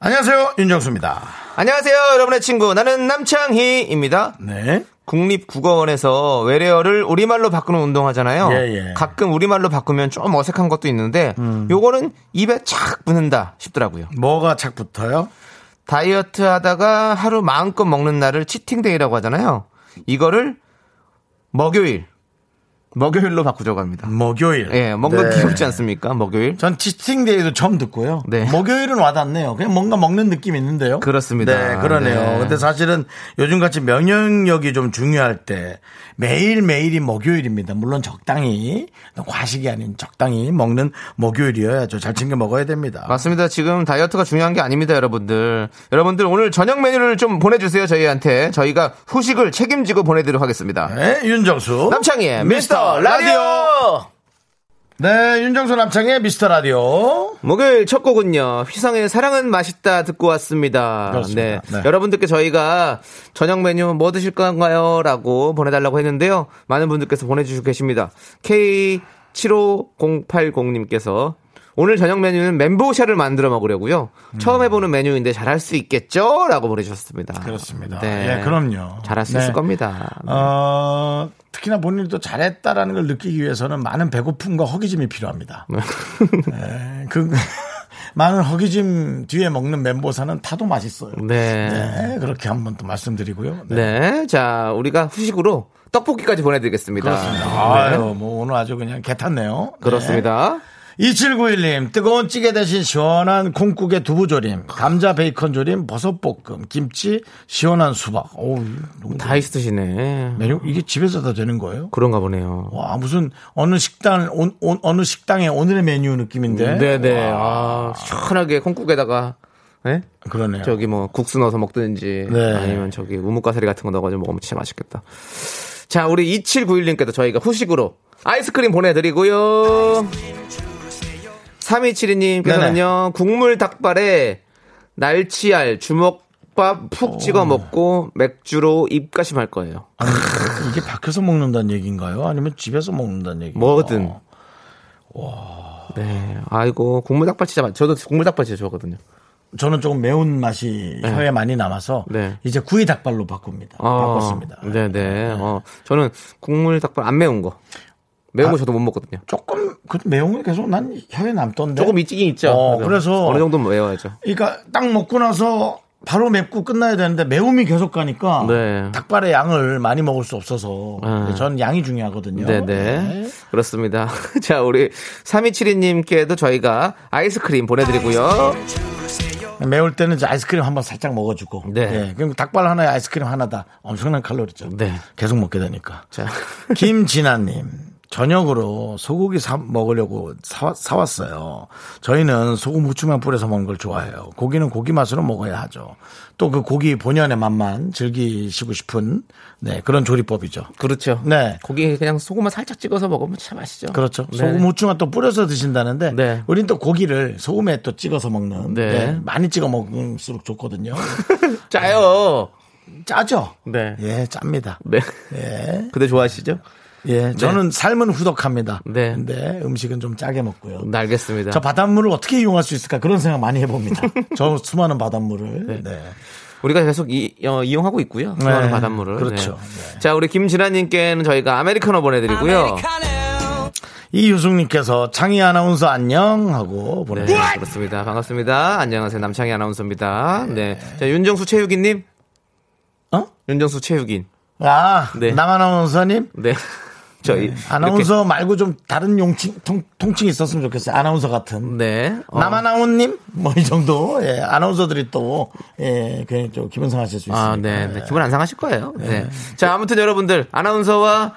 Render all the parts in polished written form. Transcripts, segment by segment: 안녕하세요, 윤정수입니다. 안녕하세요, 여러분의 친구 나는 남창희입니다. 네. 국립국어원에서 외래어를 우리말로 바꾸는 운동 하잖아요. 예, 예. 가끔 우리말로 바꾸면 좀 어색한 것도 있는데 요거는 입에 착 붙는다 싶더라고요. 뭐가 착 붙어요? 다이어트 하다가 하루 마음껏 먹는 날을 치팅데이라고 하잖아요. 이거를 목요일로 바꾸자고 합니다. 목요일. 예, 뭔가 네. 귀엽지 않습니까? 목요일. 전 치팅데이도 처음 듣고요. 네. 목요일은 와닿네요. 그냥 뭔가 먹는 느낌이 있는데요. 그렇습니다. 네, 그러네요. 네. 근데 사실은 요즘같이 면역력이 좀 중요할 때 매일매일이 목요일입니다. 물론 적당히, 과식이 아닌 적당히 먹는 목요일이어야죠. 잘 챙겨 먹어야 됩니다. 맞습니다. 지금 다이어트가 중요한 게 아닙니다, 여러분들. 여러분들 오늘 저녁 메뉴를 좀 보내주세요, 저희한테. 저희가 후식을 책임지고 보내드리도록 하겠습니다. 네, 윤정수 남창희의 미스터 라디오. 네, 윤정수 남창의 미스터 라디오. 목요일 첫 곡은요, 휘성의 사랑은 맛있다 듣고 왔습니다. 그렇습니다. 네. 네. 여러분들께 저희가 저녁 메뉴 뭐 드실 건가요? 라고 보내달라고 했는데요. 많은 분들께서 보내주시고 계십니다. K75080님께서 오늘 저녁 메뉴는 멘보샤를 만들어 먹으려고요. 처음 해보는 메뉴인데 잘할 수 있겠죠? 라고 보내주셨습니다. 그렇습니다. 네. 예, 그럼요. 잘할 수 네. 있을 겁니다. 특히나 본인도 잘했다라는 걸 느끼기 위해서는 많은 배고픔과 허기짐이 필요합니다. 네, 많은 허기짐 뒤에 먹는 멘보사는 타도 맛있어요. 네. 네, 그렇게 한번 또 말씀드리고요. 네. 네, 자, 우리가 후식으로 떡볶이까지 보내드리겠습니다. 그렇습니다. 네. 아유, 뭐 오늘 아주 그냥 개탔네요. 그렇습니다. 네. 2791님, 뜨거운 찌개 대신 시원한 콩국에 두부조림, 감자 베이컨 조림, 버섯볶음, 김치, 시원한 수박. 어우, 다 있으시네. 메뉴, 이게 집에서 다 되는 거예요? 그런가 보네요. 와, 무슨 어느 식당의 오늘의 메뉴 느낌인데. 네네. 와. 아, 시원하게 콩국에다가. 네? 그러네요. 저기 뭐 국수 넣어서 먹든지. 네. 아니면 저기 우뭇가사리 같은 거 넣어가지고 먹으면 진짜 맛있겠다. 자, 우리 2791님께도 저희가 후식으로 아이스크림 보내드리고요. 3272님께서는요, 국물 닭발에 날치알, 주먹밥 푹 찍어 먹고 맥주로 입가심할 거예요. 아니, 이게 밖에서 먹는다는 얘기인가요? 아니면 집에서 먹는다는 얘기인가요? 뭐든. 와. 네. 아이고, 국물 닭발 진짜, 저도 국물 닭발 진짜 좋아하거든요. 저는 조금 매운 맛이 네. 혀에 많이 남아서 네. 이제 구이 닭발로 바꿨습니다. 네네. 네. 저는 국물 닭발 안 매운 거. 매운 거 저도 못 먹거든요. 조금 그 매운 건 계속 난 혀에 남던데. 조금 있긴 있죠. 그래서 어느 정도는 매워야죠. 그러니까 딱 먹고 나서 바로 맵고 끝나야 되는데 매움이 계속 가니까 네. 닭발의 양을 많이 먹을 수 없어서 저는 양이 중요하거든요. 네네. 네. 그렇습니다. 자, 우리 3272님께도 저희가 아이스크림 보내드리고요. 매울 때는 이제 아이스크림 한번 살짝 먹어주고. 네. 네. 그럼 닭발 하나에 아이스크림 하나다. 엄청난 칼로리죠. 네. 계속 먹게 되니까. 자, 김진아님. 저녁으로 소고기 먹으려고 사왔어요. 저희는 소금 후추만 뿌려서 먹는 걸 좋아해요. 고기는 고기 맛으로 먹어야 하죠. 또 그 고기 본연의 맛만 즐기시고 싶은 네, 그런 조리법이죠. 그렇죠. 네. 고기 그냥 소금만 살짝 찍어서 먹으면 참 맛있죠. 그렇죠. 네. 소금 후추만 또 뿌려서 드신다는데 네. 우린 또 고기를 소금에 또 찍어서 먹는 네. 네. 많이 찍어 먹을수록 좋거든요. 짜요. 짜죠. 네. 예, 짭니다. 네. 예. 근데 좋아하시죠? 예, 저는 네. 삶은 후덕합니다. 네. 근데 음식은 좀 짜게 먹고요. 네, 알겠습니다. 저 바닷물을 어떻게 이용할 수 있을까 그런 생각 많이 해봅니다. 저 수많은 바닷물을. 네. 네. 우리가 계속 이용하고 있고요. 수많은 네. 바닷물을. 그렇죠. 네. 네. 자, 우리 김진아님께는 저희가 아메리카노 보내드리고요. 이유숙님께서 창희 아나운서 안녕 하고 보내주셨습니다. 네, 그렇습니다. 반갑습니다. 안녕하세요. 남창희 아나운서입니다. 네. 네. 자, 윤정수 최유기님. 윤정수 최유긴. 아, 네. 남 아나운서님. 네. 그렇죠. 네. 아나운서 말고 좀 다른 용칭 통칭이 있었으면 좋겠어요. 아나운서 같은. 네. 남아나운님 뭐 이 정도. 예. 아나운서들이 또 예, 괜히 좀 기분 상하실 수 있습니다. 아, 네. 네. 기분 안 상하실 거예요. 네. 네. 자, 아무튼 여러분들 아나운서와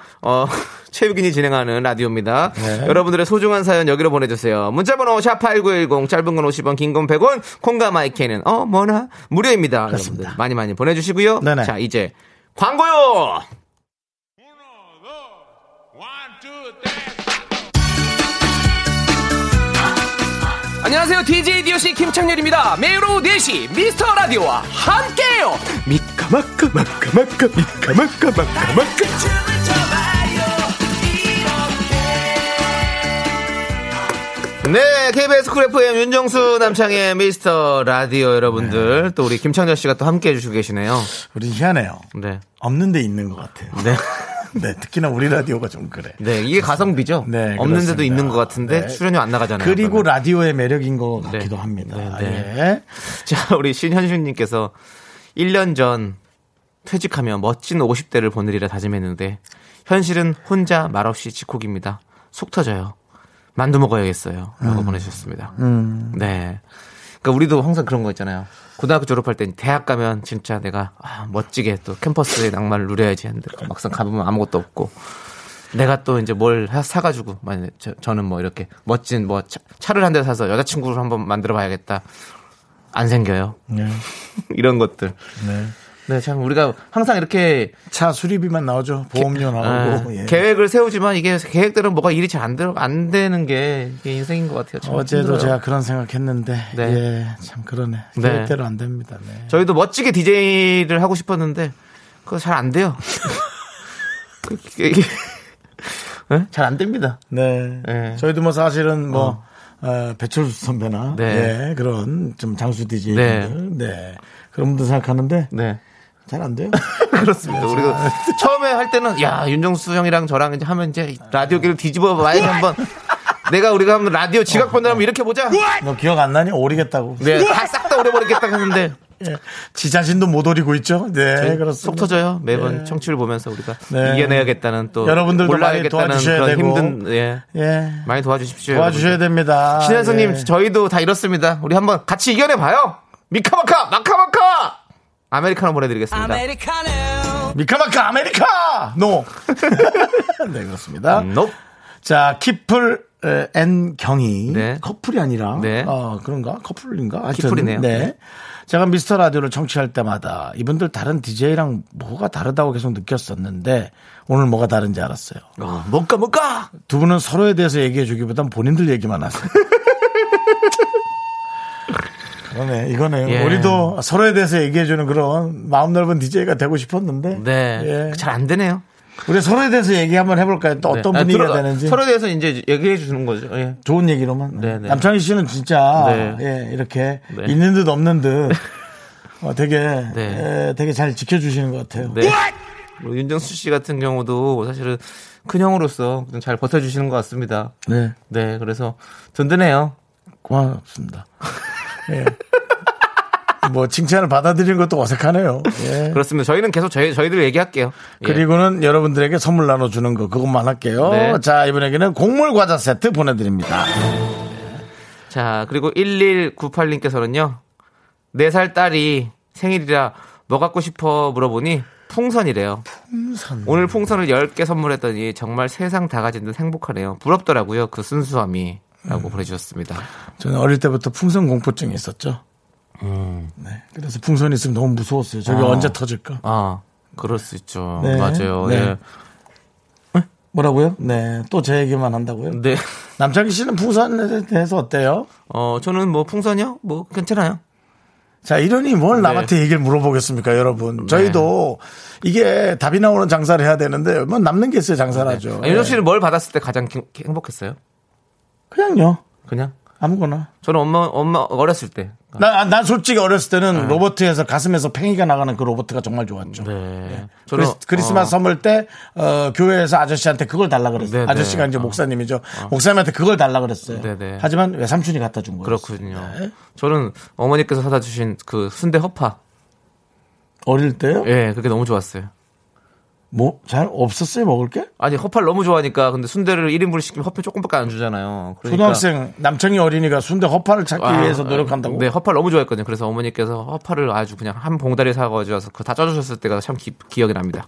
최유빈이 진행하는 라디오입니다. 네. 여러분들의 소중한 사연 여기로 보내주세요. 문자번호 #8910 짧은 건 50원, 긴 건 100원, 콩과 마이크는 뭐나 무료입니다. 그렇습니다. 여러분들 많이 많이 보내주시고요. 네네. 자, 이제 광고요. 안녕하세요. DJ DOC 김창렬입니다. 매일 오후 4시 미스터라디오와 함께해요. 미카마카마카마카 미카마카마카마카. 네, KBS 쿨 FM 윤정수 남창의 미스터 라디오 여러분들. 네. 또 우리 김창렬 씨가 또 함께 해주시고 계시네요. 우리 희한해요. 네. 없는데 있는 것 같아요. 네. 네, 특히나 우리 라디오가 좀 그래. 네, 이게 가성비죠. 네, 없는데도 있는 것 같은데 네. 출연료 안 나가잖아요. 그리고 그러면. 라디오의 매력인 것 같기도 네. 합니다. 네, 네. 네. 자, 우리 신현수님께서 1년 전 퇴직하며 멋진 50대를 보내리라 다짐했는데 현실은 혼자 말없이 집콕입니다. 속 터져요. 만두 먹어야겠어요. 라고 보내주셨습니다. 네. 그러니까 우리도 항상 그런 거 있잖아요. 고등학교 졸업할 때 대학 가면 진짜 내가 멋지게 또 캠퍼스의 낭만을 누려야지 했는데 막상 가보면 아무것도 없고 내가 또 이제 뭘 사가지고 저는 뭐 이렇게 멋진 뭐 차를 한 대 사서 여자친구를 한번 만들어 봐야겠다. 안 생겨요. 네. 이런 것들. 네. 네, 참 우리가 항상 이렇게 차 수리비만 나오죠. 보험료 나오고 예. 계획을 세우지만 이게 계획대로 뭐가 일이 잘 안 되는 게 이게 인생인 것 같아요. 참 어제도 힘들어요. 제가 그런 생각했는데 네. 예, 참 그러네. 네. 계획대로 안 됩니다. 네. 저희도 멋지게 DJ를 하고 싶었는데 그거 잘 안 돼요. 네? 잘 안 됩니다. 네. 네, 저희도 뭐 사실은 뭐 배철수 선배나 네. 예, 그런 좀 장수 DJ들 네. 네. 그런 분들 생각하는데 네. 잘 안 돼요. 그렇습니다. 우리가 처음에 할 때는 야 윤정수 형이랑 저랑 이제 하면 이제 라디오기를 뒤집어 봐야 한번 내가 우리가 한번 라디오 지각 번호를 한번 이렇게 보자. 너 기억 안 나니? 오리겠다고. 네, 다 싹 다 오려버리겠다 했는데 예. 지 자신도 못 오리고 있죠. 네, 그렇습니다. 속 터져요. 매번 예. 청취를 보면서 우리가 네. 이겨내야겠다는 또 여러분들도 많이 도와주셔야 되고 힘든 예 많이 도와주십시오. 도와주셔야 여러분들. 됩니다. 신현수님 예. 저희도 다 이렇습니다. 우리 한번 같이 이겨내봐요. 미카마카 마카마카 아메리카노 보내드리겠습니다. 아메리카노 미카마카 아메리카 노. 네 그렇습니다. 노. 자 키플 앤 경희 네. 커플이 아니라 네. 그런가 커플인가 하여튼, 키플이네요. 네. 네. 제가 미스터 라디오를 청취할 때마다 이분들 다른 DJ랑 뭐가 다르다고 계속 느꼈었는데 오늘 뭐가 다른지 알았어요. 뭐가 두 분은 서로에 대해서 얘기해주기보단 본인들 얘기만 하세요. 그러네, 이거네요. 예. 우리도 서로에 대해서 얘기해주는 그런 마음 넓은 DJ가 되고 싶었는데. 네. 예. 잘 안 되네요. 우리 서로에 대해서 얘기 한번 해볼까요? 또 어떤 네. 분위기가 되는지. 서로에 대해서 이제 얘기해주는 거죠. 예. 좋은 얘기로만. 네, 네. 남창희 씨는 진짜 네. 예, 이렇게 네. 있는 듯 없는 듯 되게, 네. 예, 되게 잘 지켜주시는 것 같아요. 네. 윤정수 씨 같은 경우도 사실은 큰 형으로서 잘 버텨주시는 것 같습니다. 네. 네, 그래서 든든해요. 고맙습니다. 예. 뭐 칭찬을 받아들이는 것도 어색하네요. 예. 그렇습니다. 저희는 계속 저희들 얘기할게요. 예. 그리고는 여러분들에게 선물 나눠주는 거 그것만 할게요. 네. 자 이분에게는 곡물 과자 세트 보내드립니다. 자 그리고 1198님께서는요 4살 딸이 생일이라 뭐 갖고 싶어 물어보니 풍선이래요. 풍선. 오늘 풍선을 10개 선물했더니 정말 세상 다 가진 듯 행복하네요. 부럽더라고요 그 순수함이. 라고 보내주셨습니다. 저는 어릴 때부터 풍선 공포증이 있었죠. 네. 그래서 풍선이 있으면 너무 무서웠어요. 저게 언제 터질까? 아, 그럴 수 있죠. 네. 맞아요. 네. 네. 네. 뭐라고요? 네. 또 제 얘기만 한다고요? 네. 남창희 씨는 풍선에 대해서 어때요? 저는 뭐 풍선이요? 뭐 괜찮아요. 자, 이러니 뭘 남한테 네. 얘기를 물어보겠습니까, 여러분. 네. 저희도 이게 답이 나오는 장사를 해야 되는데, 뭐 남는 게 있어요, 장사를 네. 하죠. 윤정 씨는 네. 뭘 받았을 때 가장 행복했어요? 그냥요. 그냥? 아무거나. 저는 엄마 어렸을 때. 난 솔직히 어렸을 때는 네. 로봇에서 가슴에서 팽이가 나가는 그 로봇가 정말 좋았죠. 네. 네. 저는 크리스마스 선물 때 교회에서 아저씨한테 그걸 달라 그랬어요. 네, 아저씨가 네. 이제 목사님이죠. 목사님한테 그걸 달라 그랬어요. 네, 네. 하지만 외삼촌이 갖다 준 거예요. 그렇군요. 네. 저는 어머니께서 사다 주신 그 순대 허파. 어릴 때요? 예, 네, 그게 너무 좋았어요. 뭐 잘 없었어요 먹을 게? 아니 허파를 너무 좋아하니까. 근데 순대를 1인분 시키면 허파 조금밖에 안 주잖아요. 그러니까 초등학생 남창희 어린이가 순대 허파를 찾기 위해서 노력한다고? 네, 허파를 너무 좋아했거든요. 그래서 어머니께서 허파를 아주 그냥 한 봉다리 사가지고서 그거 다 쪄주셨을 때가 참 기억이 납니다.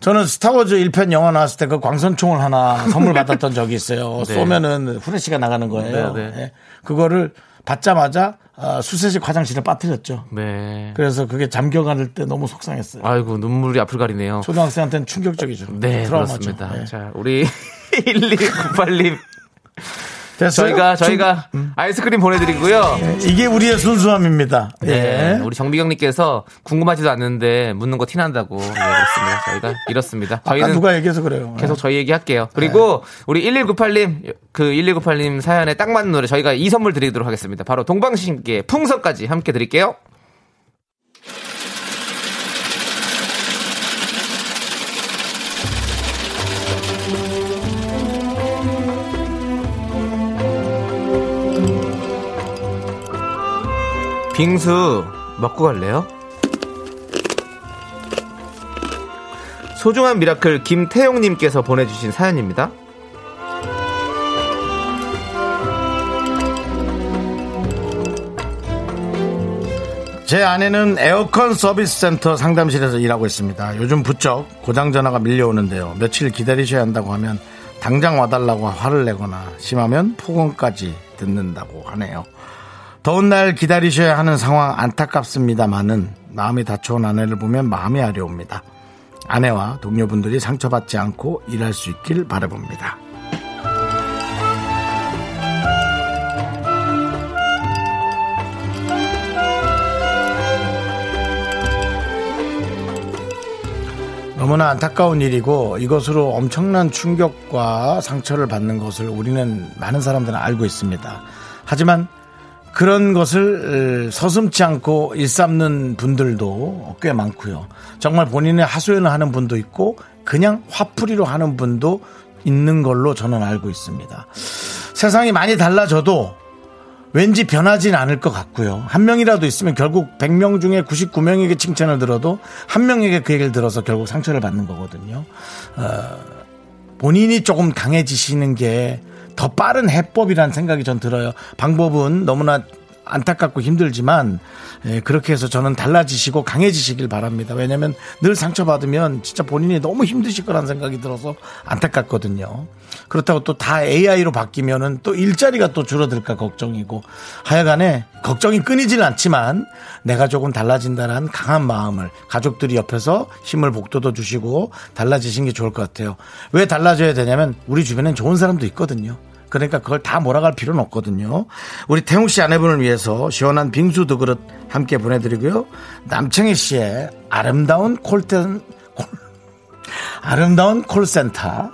저는 스타워즈 1편 영화 나왔을 때 그 광선총을 하나 선물 받았던 적이 있어요. 네. 쏘면은 후레쉬가 나가는 거예요. 네, 네. 네. 그거를 받자마자 수세식 화장실에 빠뜨렸죠. 네. 그래서 그게 잠겨갈 때 너무 속상했어요. 아이고 눈물이 앞을 가리네요. 초등학생한테는 충격적이죠. 네, 그렇습니다. 네. 자, 우리 1298님 됐어요? 저희가 아이스크림 보내드리고요. 네, 이게 우리의 순수함입니다. 네. 네. 우리 정비경님께서 궁금하지도 않는데 묻는 거 티난다고. 네, 그렇습니다. 저희가 이렇습니다. 저희는 아까 누가 얘기해서 그래요. 계속 저희 얘기할게요. 그리고 네. 우리 1198님, 그 1198님 사연에 딱 맞는 노래 저희가 이 선물 드리도록 하겠습니다. 바로 동방신기의 풍선까지 함께 드릴게요. 빙수 먹고 갈래요? 소중한 미라클 김태용님께서 보내주신 사연입니다. 제 아내는 에어컨 서비스 센터 상담실에서 일하고 있습니다. 요즘 부쩍 고장 전화가 밀려오는데요. 며칠 기다리셔야 한다고 하면 당장 와달라고 화를 내거나 심하면 폭언까지 듣는다고 하네요. 더운 날 기다리셔야 하는 상황 안타깝습니다만은 마음이 다쳐온 아내를 보면 마음이 아려옵니다. 아내와 동료분들이 상처받지 않고 일할 수 있길 바라봅니다. 너무나 안타까운 일이고 이것으로 엄청난 충격과 상처를 받는 것을 우리는 많은 사람들은 알고 있습니다. 하지만 그런 것을 서슴지 않고 일삼는 분들도 꽤 많고요. 정말 본인의 하소연을 하는 분도 있고 그냥 화풀이로 하는 분도 있는 걸로 저는 알고 있습니다. 세상이 많이 달라져도 왠지 변하진 않을 것 같고요. 한 명이라도 있으면 결국 100명 중에 99명에게 칭찬을 들어도 한 명에게 그 얘기를 들어서 결국 상처를 받는 거거든요. 본인이 조금 강해지시는 게 더 빠른 해법이라는 생각이 전 들어요. 방법은 너무나 안타깝고 힘들지만 그렇게 해서 저는 달라지시고 강해지시길 바랍니다. 왜냐하면 늘 상처받으면 진짜 본인이 너무 힘드실 거란 생각이 들어서 안타깝거든요. 그렇다고 또 다 AI로 바뀌면은 또 일자리가 또 줄어들까 걱정이고 하여간에 걱정이 끊이질 않지만 내가 조금 달라진다는 강한 마음을 가족들이 옆에서 힘을 북돋워 주시고 달라지신 게 좋을 것 같아요. 왜 달라져야 되냐면 우리 주변엔 좋은 사람도 있거든요. 그러니까 그걸 다 몰아갈 필요는 없거든요. 우리 태웅 씨 아내분을 위해서 시원한 빙수 두 그릇 함께 보내드리고요. 남창희 씨의 아름다운 콜센터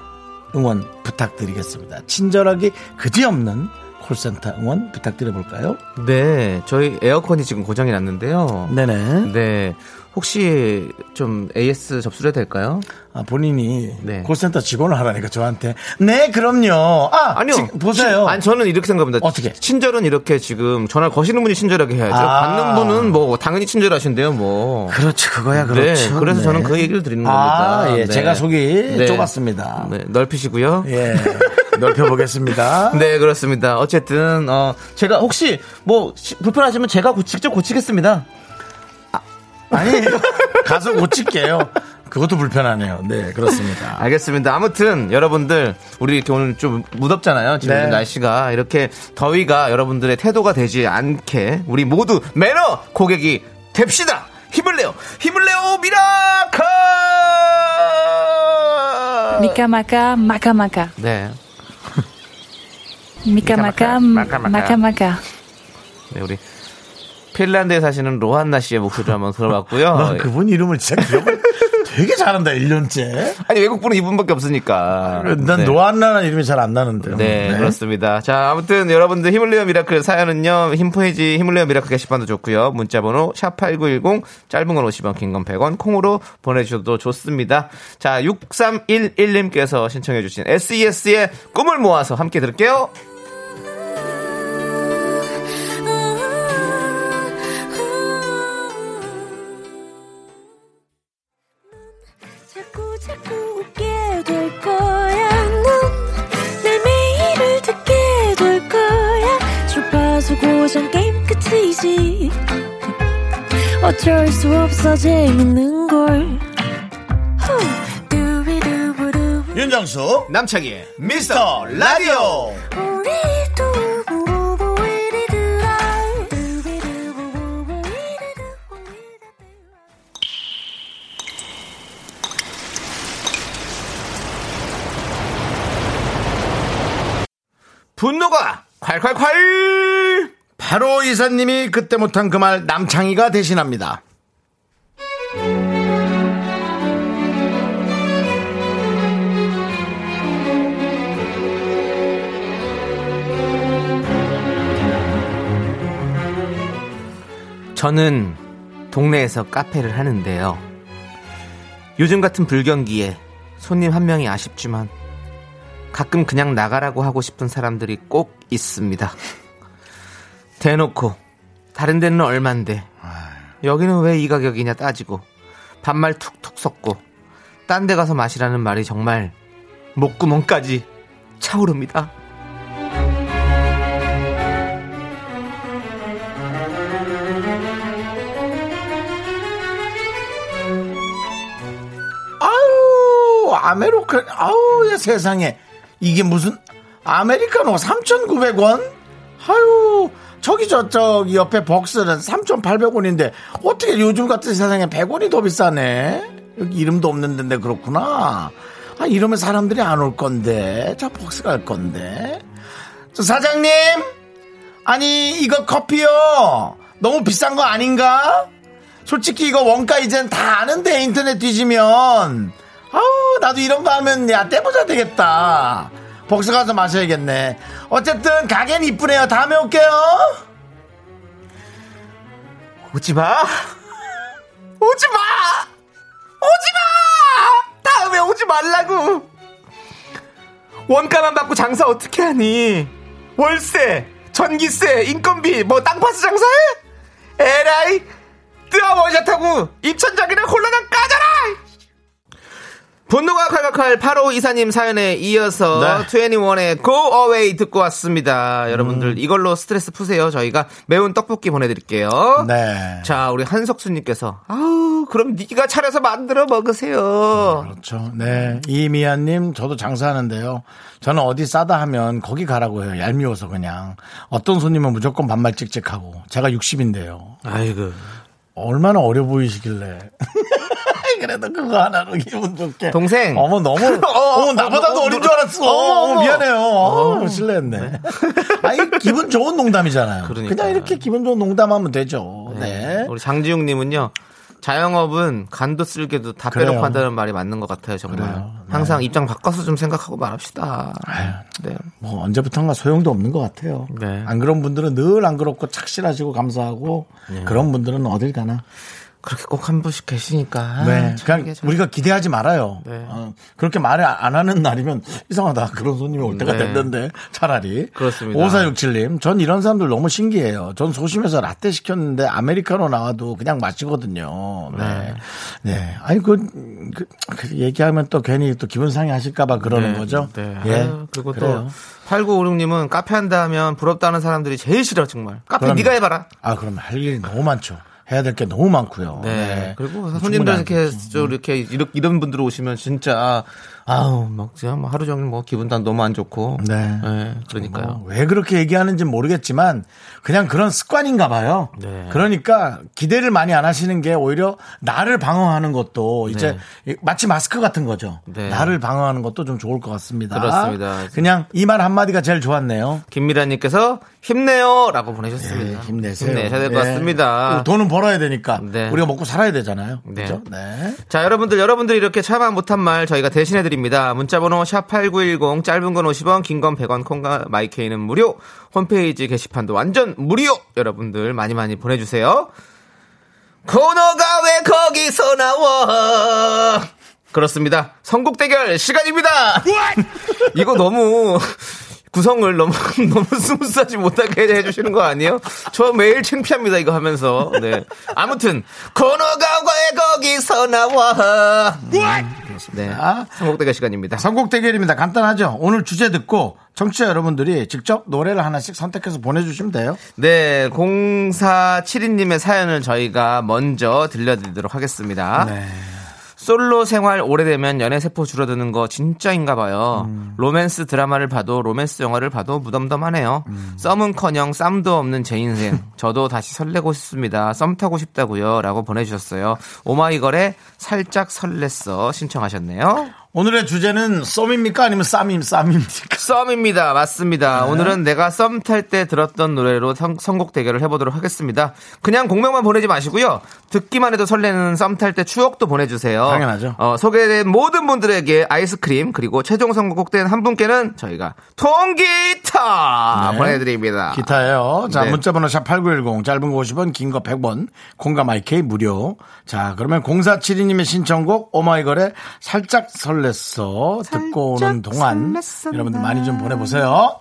응원 부탁드리겠습니다. 친절하기 그지없는 콜센터 응원 부탁드려볼까요? 네, 저희 에어컨이 지금 고장이 났는데요. 네네. 네. 혹시 좀 AS 접수를 해야 될까요? 아, 본인이 네. 콜센터 직원을 하라니까 저한테. 네, 그럼요. 아, 아니요. 보세요. 아니, 저는 이렇게 생각합니다. 어떻게? 친절은 이렇게 지금 전화를 거시는 분이 친절하게 해야죠. 받는 분은 뭐 당연히 친절하신데요, 뭐. 그렇죠, 그거야, 그렇죠. 네, 그래서 네. 저는 그 얘기를 드리는 겁니다. 아, 예, 네. 제가 속이 네. 좁았습니다. 네, 넓히시고요. 예. 넓혀보겠습니다. 네, 그렇습니다. 어쨌든 제가 혹시 뭐 불편하시면 제가 직접 고치겠습니다. 아니, 가서 고칠게요. 그것도 불편하네요. 네, 그렇습니다. 알겠습니다. 아무튼 여러분들 우리 이렇게 오늘 좀 무덥잖아요. 지금 네. 날씨가 이렇게 더위가 여러분들의 태도가 되지 않게 우리 모두 매너 고객이 됩시다. 힘을 내요. 힘을 내요. 미라카! 미카마카 마카마카. 네. 미카마카 마카마카. 네, 우리 핀란드에 사시는 로한나 씨의 목소리를 한번 들어봤고요. 난 그분 이름을 진짜 기억을 되게 잘한다. 1년째. 아니 외국분은 이분밖에 없으니까. 난 네. 로한나라는 이름이 잘 안 나는데요. 네, 네 그렇습니다. 자 아무튼 여러분들 힘을 내요 미라클 사연은요. 홈페이지 힘을 내요 미라클 게시판도 좋고요. 문자번호 샵8910 짧은 건 50원 긴 건 100원 콩으로 보내주셔도 좋습니다. 자 6311님께서 신청해 주신 SES의 꿈을 모아서 함께 들을게요. 자꾸 거지. 어쩔 수 없어 재밌는걸. 윤정수 남창희의 미스터 라디오. 분노가 콸콸콸. 바로 이사님이 그때 못한 그 말 남창희가 대신합니다. 저는 동네에서 카페를 하는데요, 요즘 같은 불경기에 손님 한 명이 아쉽지만 가끔 그냥 나가라고 하고 싶은 사람들이 꼭 있습니다. 대놓고 다른 데는 얼만데 여기는 왜 이 가격이냐 따지고 반말 툭툭 섞고 딴 데 가서 마시라는 말이 정말 목구멍까지 차오릅니다. 아우 아메리카노, 아우 야 세상에, 이게 무슨 아메리카노 3,900원? 아유, 저기 저쪽 옆에 벅스는 3,800원인데 어떻게 요즘 같은 세상에 100원이 더 비싸네. 여기 이름도 없는 데인데 그렇구나. 아, 이러면 사람들이 안 올 건데. 자, 벅스 갈 건데. 저 사장님, 아니 이거 커피요 너무 비싼 거 아닌가? 솔직히 이거 원가 이젠 다 아는데 인터넷 뒤지면. 아우, 나도 이런 거 하면, 야, 떼보자 되겠다. 복수 가서 마셔야겠네. 어쨌든, 가게는 이쁘네요. 다음에 올게요. 오지 마! 오지 마! 오지 마! 다음에 오지 말라고! 원가만 받고 장사 어떻게 하니? 월세, 전기세, 인건비, 뭐, 땅파스 장사해? 에라이! 뜨아 원샷하고, 입천장이나 홀라당 까져라! 분노가 칼칼칼 8호 이사님 사연에 이어서 21의 Go Away 듣고 왔습니다. 여러분들 이걸로 스트레스 푸세요. 저희가 매운 떡볶이 보내드릴게요. 네. 자, 우리 한석수님께서 아우 그럼 네가 차려서 만들어 먹으세요. 그렇죠. 네, 이미아님, 저도 장사하는데요. 저는 어디 싸다 하면 거기 가라고 해요. 얄미워서 그냥. 어떤 손님은 무조건 반말 찍찍하고. 제가 60인데요. 아이고. 얼마나 어려 보이시길래. 그래도 그거 하나로 기분 좋게. 동생. 어머, 너무. 나보다도 어린 줄 알았어. 어머, 미안해요. 실례했네. 네. 아니, 기분 좋은 농담이잖아요. 그러니까. 그냥 이렇게 기분 좋은 농담하면 되죠. 네. 우리 장지웅님은요, 자영업은 간도 쓸개도 다 빼놓고한다는 말이 맞는 것 같아요, 정말. 그래요. 항상 네. 입장 바꿔서 좀 생각하고 말합시다. 아유, 네. 뭐 언제부턴가 소용도 없는 것 같아요. 네. 안 그런 분들은 늘 안 그렇고 착실하시고 감사하고 네. 그런 분들은 어딜 가나. 그렇게 꼭 한 분씩 계시니까. 네. 그냥 우리가 기대하지 말아요. 네. 그렇게 말을 안 하는 날이면 이상하다. 그런 손님이 올 때가 네. 됐는데 차라리. 그렇습니다. 5467님. 전 이런 사람들 너무 신기해요. 전 소심해서 라떼 시켰는데 아메리카노 나와도 그냥 마시거든요. 네. 네. 네. 아니, 그 얘기하면 또 괜히 또 기분 상해하실까봐 그러는 네. 거죠. 네. 예. 아유, 그리고 그래요. 또 8956님은 카페 한다 하면 부럽다는 사람들이 제일 싫어, 정말. 카페 네가 해봐라. 아, 그럼 할 일이 너무 많죠. 해야 될 게 너무 많고요. 네. 네. 그리고 손님들 이렇게 이런 분들 오시면 진짜 아우 막 그냥 하루 종일 뭐 기분도 너무 안 좋고. 네. 네. 그러니까요. 뭐 왜 그렇게 얘기하는지 모르겠지만 그냥 그런 습관인가 봐요. 네. 그러니까 기대를 많이 안 하시는 게 오히려 나를 방어하는 것도 이제 네. 마치 마스크 같은 거죠. 네. 나를 방어하는 것도 좀 좋을 것 같습니다. 그렇습니다. 그냥 이 말 한마디가 제일 좋았네요. 김미라님께서 힘내요라고 보내셨습니다. 네, 힘내세요. 힘내셔야 될 것 같습니다. 네. 돈은 벌어야 되니까 네. 우리가 먹고 살아야 되잖아요. 네. 그렇죠? 네. 자, 여러분들 이렇게 참아 못한 말 저희가 대신해 드립니다. 문자번호 샵8910, 짧은 건 50원, 긴 건 100원, 콩과 마이케이는 무료. 홈페이지 게시판도 완전 무료. 여러분들 많이 많이 보내주세요. 코너가 왜 거기서 나와? 그렇습니다. 선곡 대결 시간입니다. 이거 너무. 구성을 너무 스무스하지 못하게 해주시는 거 아니에요? 저 매일 창피합니다, 이거 하면서. 네. 아무튼, 코너가 왜 거기서 나와? 네. 선곡대결 시간입니다. 선곡대결입니다. 간단하죠? 오늘 주제 듣고 청취자 여러분들이 직접 노래를 하나씩 선택해서 보내주시면 돼요. 네, 0472님의 사연을 저희가 먼저 들려드리도록 하겠습니다. 네. 솔로 생활 오래되면 연애 세포 줄어드는 거 진짜인가 봐요. 로맨스 드라마를 봐도 로맨스 영화를 봐도 무덤덤하네요. 썸은커녕 쌈도 없는 제 인생. 저도 다시 설레고 싶습니다. 썸 타고 싶다고요 라고 보내주셨어요. 오마이걸에 살짝 설렜어 신청하셨네요. 오늘의 주제는 썸입니까 아니면 쌈입니까? 썸입니다. 맞습니다. 네. 오늘은 내가 썸 탈 때 들었던 노래로 선곡 대결을 해보도록 하겠습니다. 그냥 공명만 보내지 마시고요. 듣기만 해도 설레는 썸 탈 때 추억도 보내주세요. 당연하죠. 소개된 모든 분들에게 아이스크림 그리고 최종 선곡된 한 분께는 저희가 통기타 네. 보내드립니다. 기타예요. 자 네. 문자번호 샵 8910 짧은 거 50원 긴 거 100원 공감 IK 무료. 자 그러면 0472님의 신청곡 오마이걸의 살짝 설레 렛서 듣고 오는 동안 설렜었나. 여러분들 많이 좀 보내보세요.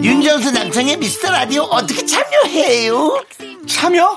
윤정수 남창의 미스터라디오 어떻게 참여해요? 참여?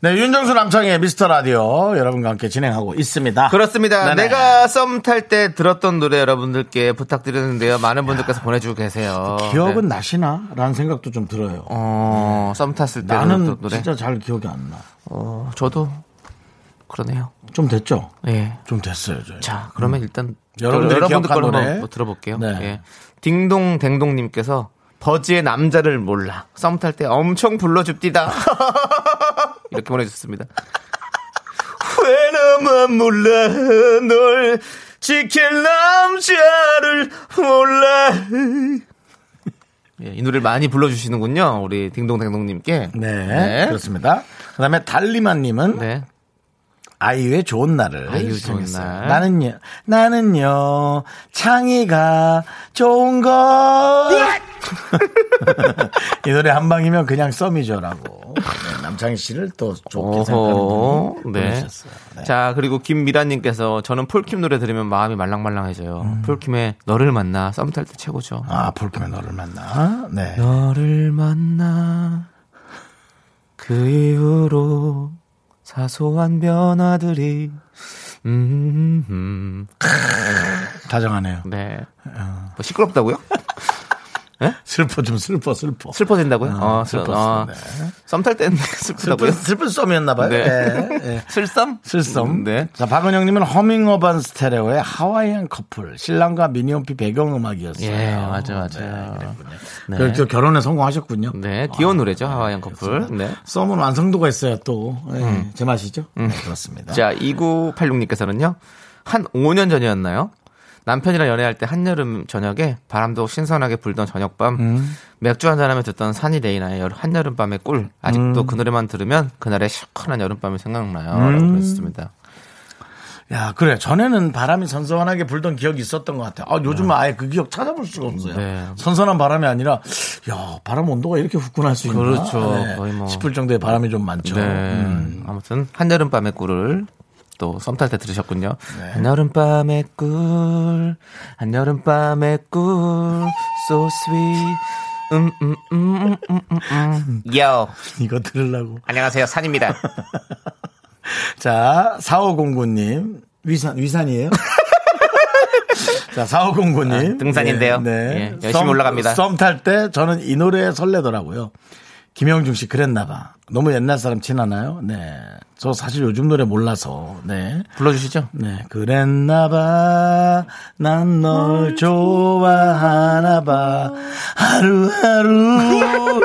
네, 윤정수 남창의 미스터라디오 여러분과 함께 진행하고 있습니다. 그렇습니다. 네네. 내가 썸 탈 때 들었던 노래 여러분들께 부탁드렸는데요. 많은 분들께서 보내주고 계세요. 기억은 네. 나시나? 라는 생각도 좀 들어요. 썸 탔을 때 나는 노래. 진짜 잘 기억이 안 나. 저도 그러네요. 좀 됐죠? 예. 네. 좀 됐어요. 저희. 자, 그러면 일단 여러분들 걸로 한번 들어볼게요. 네. 예. 딩동댕동님께서 버즈의 남자를 몰라. 썸 탈 때 엄청 불러줍디다. 이렇게 보내주셨습니다. 왜 나만 몰라 널 지킬 남자를 몰라. 예, 이 노래를 많이 불러주시는군요. 우리 딩동댕동님께. 네, 네. 그렇습니다. 그 다음에 달리만님은 네. 아이유의 좋은 날을. 아이유 좋은 날. 나는요, 창의가 좋은 것. 이 노래 한 방이면 그냥 썸이죠라고. 네, 남창희 씨를 또 좋게 생각하는 분이 계셨어요. 네. 자, 그리고 김미라님께서 저는 폴킴 노래 들으면 마음이 말랑말랑해져요. 폴킴의 너를 만나. 썸 탈 때 최고죠. 아, 폴킴의 너를 만나. 네. 너를 만나. 그 이후로. 사소한 변화들이 다정하네요. 네. 뭐 시끄럽다고요? 네? 슬퍼. 슬퍼진다고요? 슬퍼. 네. 썸 탈 때는 슬프다고요? 슬픈 썸이었나봐요. 네. 네. 슬썸? 슬썸. 네. 자, 박은영님은 허밍어반 스테레오의 하와이안 커플. 신랑과 미니홈피 배경음악이었어요. 예, 맞아요. 네, 네. 그리고 또 결혼에 성공하셨군요. 네. 귀여운 노래죠. 하와이안 커플. 네. 썸은 완성도가 있어요, 또. 네. 제맛이죠? 네, 그렇습니다. 자, 2986님께서는요. 한 5년 전이었나요? 남편이랑 연애할 때 한여름 저녁에 바람도 신선하게 불던 저녁밤 맥주 한잔하며 듣던 산이 레이나의 한여름밤의 꿀. 아직도 그 노래만 들으면 그날의 시원한 여름밤이 생각나요. 라고 그랬습니다. 야, 그래. 전에는 바람이 선선하게 불던 기억이 있었던 것 같아요. 아, 요즘은 네. 아예 그 기억 찾아볼 수가 없어요. 네. 선선한 바람이 아니라, 야, 바람 온도가 이렇게 후끈할 수 있나? 그렇죠. 네. 거의 뭐. 싶을 정도의 바람이 좀 많죠. 네. 아무튼 한여름밤의 꿀을. 또 썸 탈 때 들으셨군요. 네. 한여름밤의 꿀 한여름밤의 꿀 So sweet Yo 이거 들으려고 안녕하세요 산입니다. 자 4509님 위산이에요? 자 4509님 등산인데요. 네. 예, 열심히 올라갑니다. 썸 탈 때 저는 이 노래에 설레더라고요. 김영중 씨 그랬나봐. 너무 옛날 사람 친하나요? 네. 저 사실 요즘 노래 몰라서. 네. 불러주시죠. 네. 그랬나봐. 난 널 좋아하나봐. 하루하루.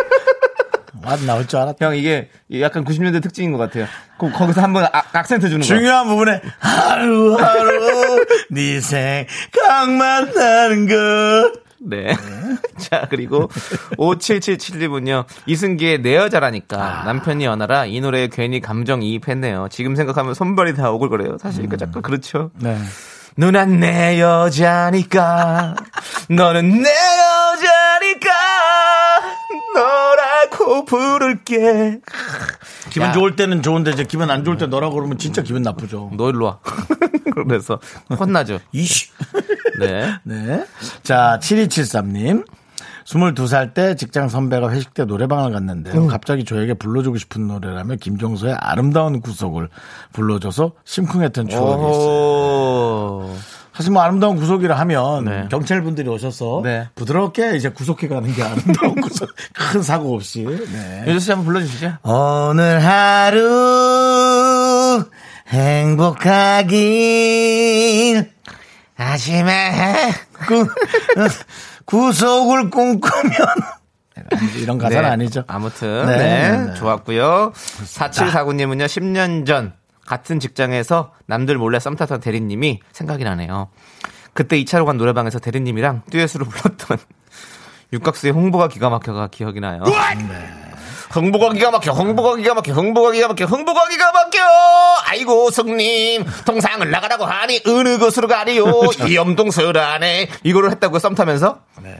와도 나올 줄 알았다. 형 이게 약간 90년대 특징인 것 같아요. 거기서 한번 악센트 주는 거. 중요한 부분에 하루하루 네 생각만 나는 것. 네. 자, 그리고 5777님은요. 이승기의 내 여자라니까 남편이 연하라 이 노래에 괜히 감정이입했네요. 지금 생각하면 손발이 다 오글거려요. 사실 그러니까 잠깐 그렇죠. 네. 누난 내 여자니까 너는 내 여자니까 너라고 또 부를게. 기분 야. 좋을 때는 좋은데 이제 기분 안 좋을 때 너라고 그러면 진짜 기분 나쁘죠. 너 일로 와. 그래서 혼나죠. 이씨. 네. 네. 자, 7273님. 22살 때 직장 선배가 회식 때 노래방을 갔는데 갑자기 저에게 불러주고 싶은 노래라며 김종서의 아름다운 구속을 불러줘서 심쿵했던 추억이 있어요. 사실 뭐 아름다운 구속이라 하면 네. 경찰분들이 오셔서 네. 부드럽게 이제 구속해가는 게 아름다운 구속. 큰 사고 없이. 네. 유재수 씨 한번 불러주시죠. 오늘 하루 행복하길 아침에 구속을 꿈꾸면 이런 가사는 네. 아니죠. 아무튼 네. 네. 좋았고요. 4749님은요. 10년 전 같은 직장에서 남들 몰래 썸 타던 대리님이 생각이 나네요. 그때 2차로 간 노래방에서 대리님이랑 듀엣으로 불렀던 육각수의 홍보가 기가 막혀가 기억이 나요. 네. 흥보가 기가 막혀, 흥보가 기가 막혀, 흥보가 기가 막혀, 흥보가 기가 막혀. 아이고 성님, 동상을 나가라고 하니 어느 곳으로 가리요? 이 염동설하네. 이거를 했다고 썸 타면서? 네.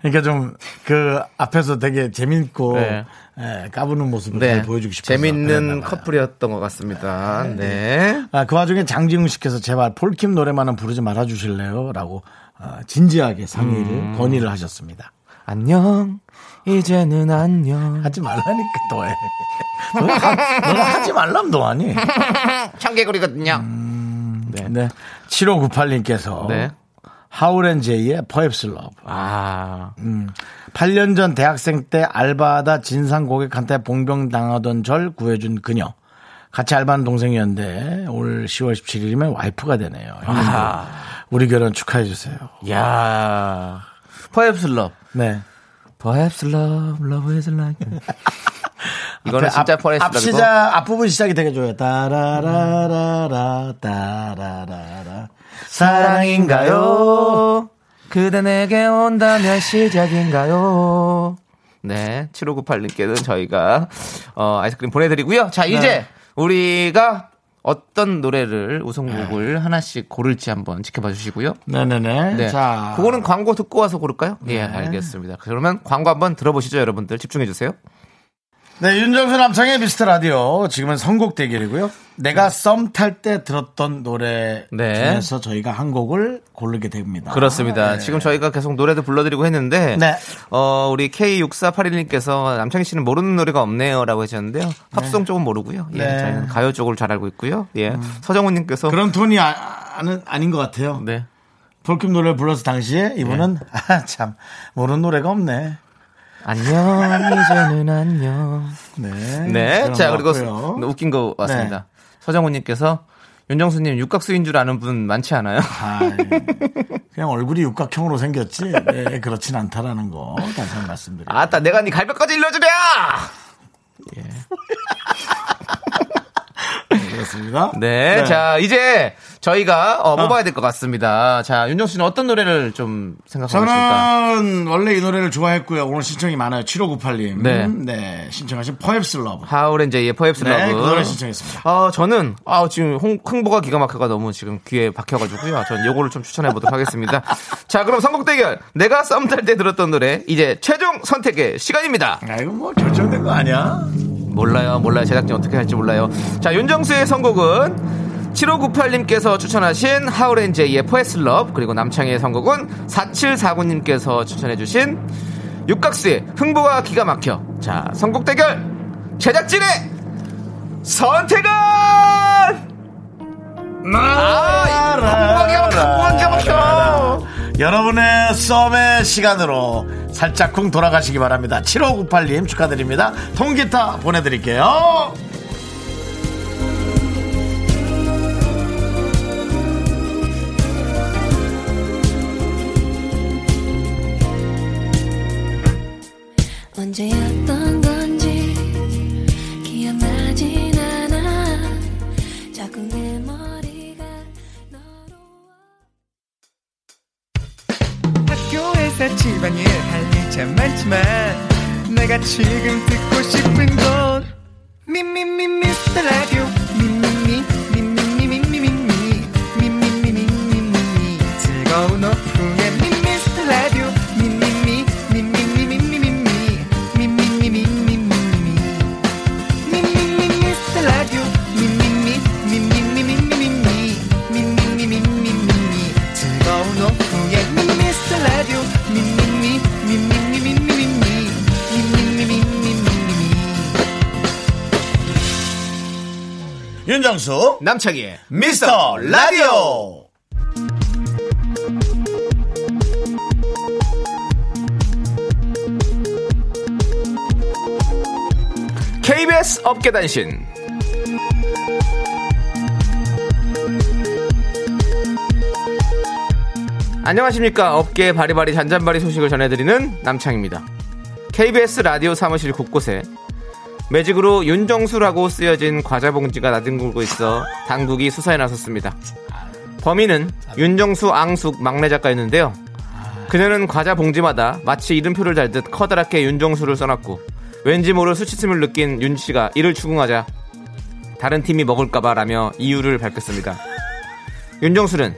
그러니까 좀 그 앞에서 되게 재밌고 네. 네, 까부는 모습을 네. 보여주고 싶어서 재밌는 커플이었던 것 같습니다. 네. 네. 네. 아, 그 와중에 장지웅 씨께서 제발 폴킴 노래만은 부르지 말아 주실래요?라고 진지하게 상의를 건의를 하셨습니다. 안녕. 이제는 안녕. 하지 말라니까 너해. 너가 하지 말라면 너하니. 청개구리거든요. 네. 네. 7598님께서 네. 하울앤제이의 Perhaps Love. 아. 8년 전 대학생 때 알바하다 진상 고객한테 봉병당하던 절 구해준 그녀. 같이 알바하는 동생이었는데 올 10월 17일이면 와이프가 되네요. 아. 우리 결혼 축하해 주세요. 야. Perhaps Love. 네. Perhaps love, love is like. 이거는 진짜 퍼레스 앞 시작, 앞부분 시작이 되게 좋아요. 따라라라라, 따라라라. 사랑인가요? 그대 내게 온다면 시작인가요? 네, 7598님께는 저희가 아이스크림 보내드리고요. 자, 이제 네. 우리가 어떤 노래를 우승곡을 네. 하나씩 고를지 한번 지켜봐 주시고요. 네네네. 네. 자, 그거는 광고 듣고 와서 고를까요? 네. 예, 알겠습니다. 그러면 광고 한번 들어보시죠, 여러분들. 집중해 주세요. 네, 윤정수 남창의 미스터 라디오. 지금은 선곡 대결이고요. 내가 썸 탈 때 들었던 노래 네. 중에서 저희가 한 곡을 고르게 됩니다. 그렇습니다. 네. 지금 저희가 계속 노래도 불러드리고 했는데 네. 우리 K6481님께서 남창희 씨는 모르는 노래가 없네요 라고 하셨는데요. 팝송 네. 쪽은 모르고요. 예, 네. 저희는 가요 쪽을 잘 알고 있고요. 예, 서정훈님께서 그런 톤이 아닌 것 같아요. 네. 폴킴 노래를 불러서 당시에 이분은 네. 아, 참 모르는 노래가 없네. 안녕 이제는 안녕. 네. 네. 자 그리고 웃긴 거 왔습니다. 네. 서정훈님께서 윤정수님 육각수인 줄 아는 분 많지 않아요? 아이, 그냥 얼굴이 육각형으로 생겼지. 네, 그렇진 않다라는 거 다시 한번 말씀드려요. 아따 내가 네 갈비까지 일러주랴. 예. 네, 그렇습니다. 네, 네. 자 이제 저희가 뽑아야 될 것 같습니다. 자 윤정수 씨는 어떤 노래를 좀 생각하고 있습니까? 저는 원래 이 노래를 좋아했고요. 오늘 신청이 많아요. 7598님. 네, 네 신청하신 Perhaps Love. 하울앤제이의 Perhaps Love. 네, 그 노래 신청했습니다. 저는 지금 흥보가 기가 막혀가 너무 지금 귀에 박혀가지고요. 전 요거를 좀 추천해 보도록 하겠습니다. 자 그럼 선곡 대결. 내가 썸 탈 때 들었던 노래 이제 최종 선택의 시간입니다. 야 이거 뭐 결정된 거 아니야? 몰라요. 제작진 어떻게 할지 몰라요. 자, 윤정수의 선곡은 7598님께서 추천하신 하울앤제이의 포에슬럽, 그리고 남창희의 선곡은 4749님께서 추천해주신 육각수의 흥보가 기가 막혀. 자, 선곡 대결! 제작진의 선택은! 흥보가 기가 막혀! 여러분의 썸의 시간으로 살짝 쿵 돌아가시기 바랍니다. 7598님 축하드립니다. 통기타 보내드릴게요. 언제였던 건지 기억나진 않아. 자꾸 내 머리가 학교에서 집안일 할 일 참 많지만 내가 지금 듣고 싶은 건 미미미 미스터 라디오 미미미 미미미 미미미 미미미 미미미 즐거운 오후 미스터 라디오 미미미 미미미 미미미 미미미 윤정수 남창희의 미스터 라디오. KBS 업계단신. 안녕하십니까. 업계의 바리바리 잔잔바리 소식을 전해드리는 남창입니다. KBS 라디오 사무실 곳곳에 매직으로 윤정수라고 쓰여진 과자 봉지가 나뒹굴고 있어 당국이 수사에 나섰습니다. 범인은 윤정수 앙숙 막내 작가였는데요. 그녀는 과자 봉지마다 마치 이름표를 달듯 커다랗게 윤정수를 써놨고 왠지 모를 수치심을 느낀 윤씨가 이를 추궁하자 다른 팀이 먹을까봐 라며 이유를 밝혔습니다. 윤정수는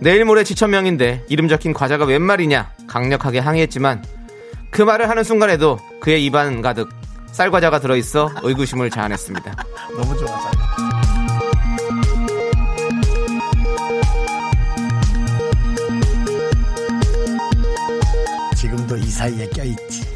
내일 모레 지천명인데 이름 적힌 과자가 웬 말이냐 강력하게 항의했지만 그 말을 하는 순간에도 그의 입안 가득 쌀과자가 들어있어 의구심을 자아냈습니다. 너무 좋았어요. 지금도 이 사이에 껴있지.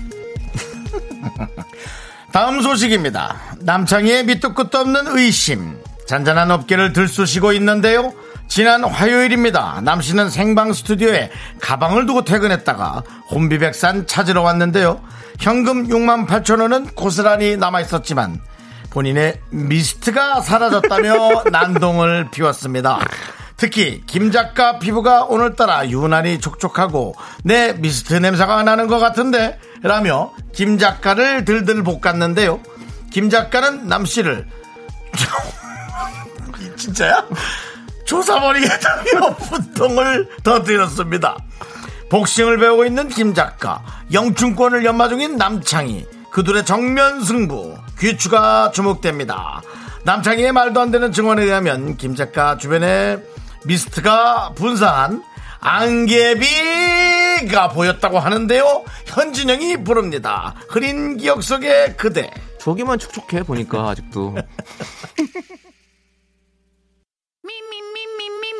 다음 소식입니다. 남창희의 밑도 끝도 없는 의심. 잔잔한 업계를 들쑤시고 있는데요. 지난 화요일입니다. 남씨는 생방 스튜디오에 가방을 두고 퇴근했다가 혼비백산 찾으러 왔는데요. 현금 68,000원은 고스란히 남아있었지만 본인의 미스트가 사라졌다며 난동을 피웠습니다. 특히 김 작가 피부가 오늘따라 유난히 촉촉하고 내 미스트 냄새가 나는 것 같은데 라며 김 작가를 들들 볶았는데요. 김 작가는 남씨를 진짜야? 조사버리겠다며 분통을 터뜨렸습니다. 복싱을 배우고 있는 김 작가, 영춘권을 연마 중인 남창희, 그 둘의 정면 승부, 귀추가 주목됩니다. 남창희의 말도 안 되는 증언에 의하면 김 작가 주변에 미스트가 분사한 안개비가 보였다고 하는데요. 현진영이 부릅니다. 흐린 기억 속의 그대. 저기만 촉촉해 보니까 아직도.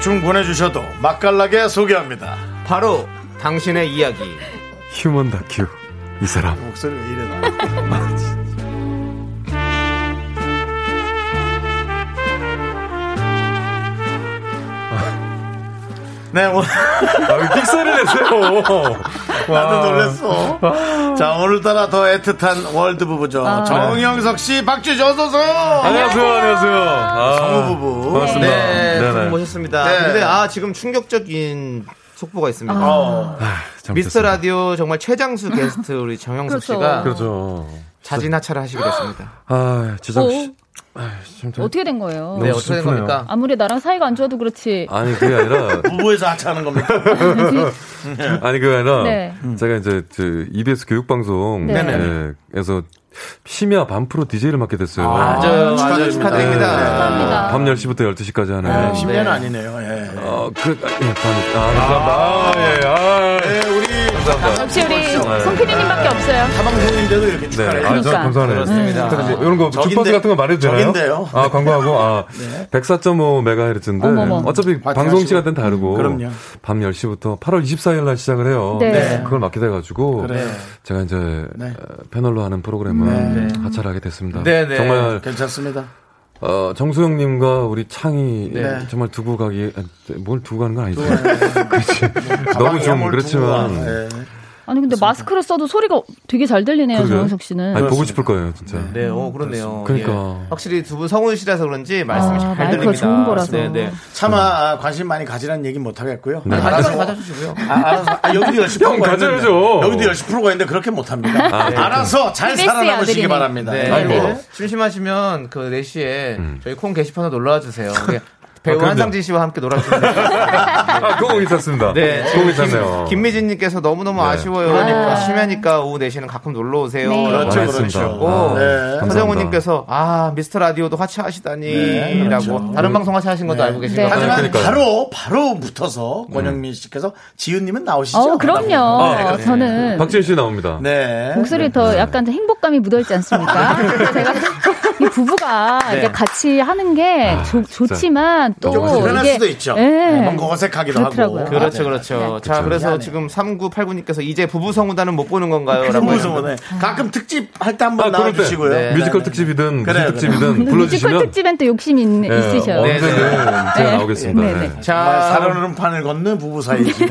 중 보내주셔도 맛깔나게 소개합니다. 바로 당신의 이야기 휴먼 다큐. 이 사람 목소리 왜 이래 나. 네 오늘 픽셀을 했어요. 나도 놀랬어. 자 오늘따라 더 애틋한 월드 부부죠. 아. 정영석 씨, 박지윤 어서오세요. 안녕하세요. 안녕하세요. 성우부부. 반갑습니다. 네, 두 분 모셨습니다. 네. 근데 지금 충격적인 속보가 있습니다. 미스터 라디오 정말 최장수 게스트 우리 정영석 씨가 그렇죠. 자진하차를 하시기로 했습니다. 아 최장수 씨. 어떻게 된 거예요? 네, 어떻게 된 겁니까? 아무리 나랑 사이가 안 좋아도 그렇지. 아니, 그게 아니라. 부부에서 하차하는 겁니까? 아니, 그게 아니라. 네. 제가 이제 EBS 교육방송에서 심야 반프로 DJ를 맡게 됐어요. 맞아요. 맞아요. 축하드립니다. 밤 10시부터 12시까지 하는. 네, 심야는 아니네요. 예. 감사합니다. 예, 우리. 감사합니다. 역시 우리 송피디님밖에 없어요. 사방송인데도 이렇게 축하해요. 네, 감사합니다. 그렇습니다. 이런 거 주파수 같은 거 말해도 되나요? 저긴데요. 광고하고 104.5MHz인데 어차피 방송 시간대는 다르고 밤 10시부터 8월 24일 날 시작을 해요. 네. 그걸 맡게 돼가지고 제가 이제 패널로 하는 프로그램을 하차를 하게 됐습니다. 네네. 정말 괜찮습니다. 정수영님과 우리 창이 정말 두고 가기, 뭘 두고 가는 건 아니죠. 그렇지. 너무 좀 그렇지만. 아니 근데 그렇습니다. 마스크를 써도 소리가 되게 잘 들리네요. 정영석 씨는. 아니, 보고 싶을 거예요 진짜. 네, 그렇네요. 그러니까 예. 확실히 두 분 성우시라서 그런지 말씀이 잘 들립니다. 좋은 거라서. 네네. 차마 관심 많이 가지라는 얘기 못 하겠고요. 네. 알아서 받아주시고요. 여기도 10%가 있는데. 여기도 10%가 있는데 그렇게 못 합니다. 네. 알아서 잘 살아남으시기 바랍니다. 네. 네. 심심하시면 그 4시에 저희 콩 게시판으로 놀러와 주세요. 배우 한상진 씨와 함께 놀아주세요. 그거 있었습니다. 네, 그거 있었네요. 김미진님께서 너무너무 아쉬워요. 그러니까 심야니까 오후 4시는 가끔 놀러 오세요. 네. 그렇죠. 네. 서정우님께서 미스터 라디오도 화차하시다니라고 그렇죠. 다른 방송 화차하신 것도 알고 계신 거예요. 하지만 바로 붙어서 권영민 씨께서 지윤님은 나오시죠? 그럼요. 저는 박지윤 씨 나옵니다. 네. 목소리 더 약간 행복감이 묻어있지 않습니까? 제가 이 부부가 이게 같이 하는 게 좋지만. 또 불편할 수도 있죠. 뭔가 어색하기도 그렇더라고요. 하고. 그렇죠. 네. 자, 그래서 지금 3989님께서 이제 부부 성우단은 못 보는 건가요? 부부 성우네. 가끔 특집 할 때 한번 나와주시고요. 네. 뮤지컬 특집이든 무슨 특집이든 불러주시면. 뮤지컬 특집엔 또 욕심이 있으셔. 언제든 제가 나오겠습니다. 자, 살얼음 판을 걷는 부부 사이지.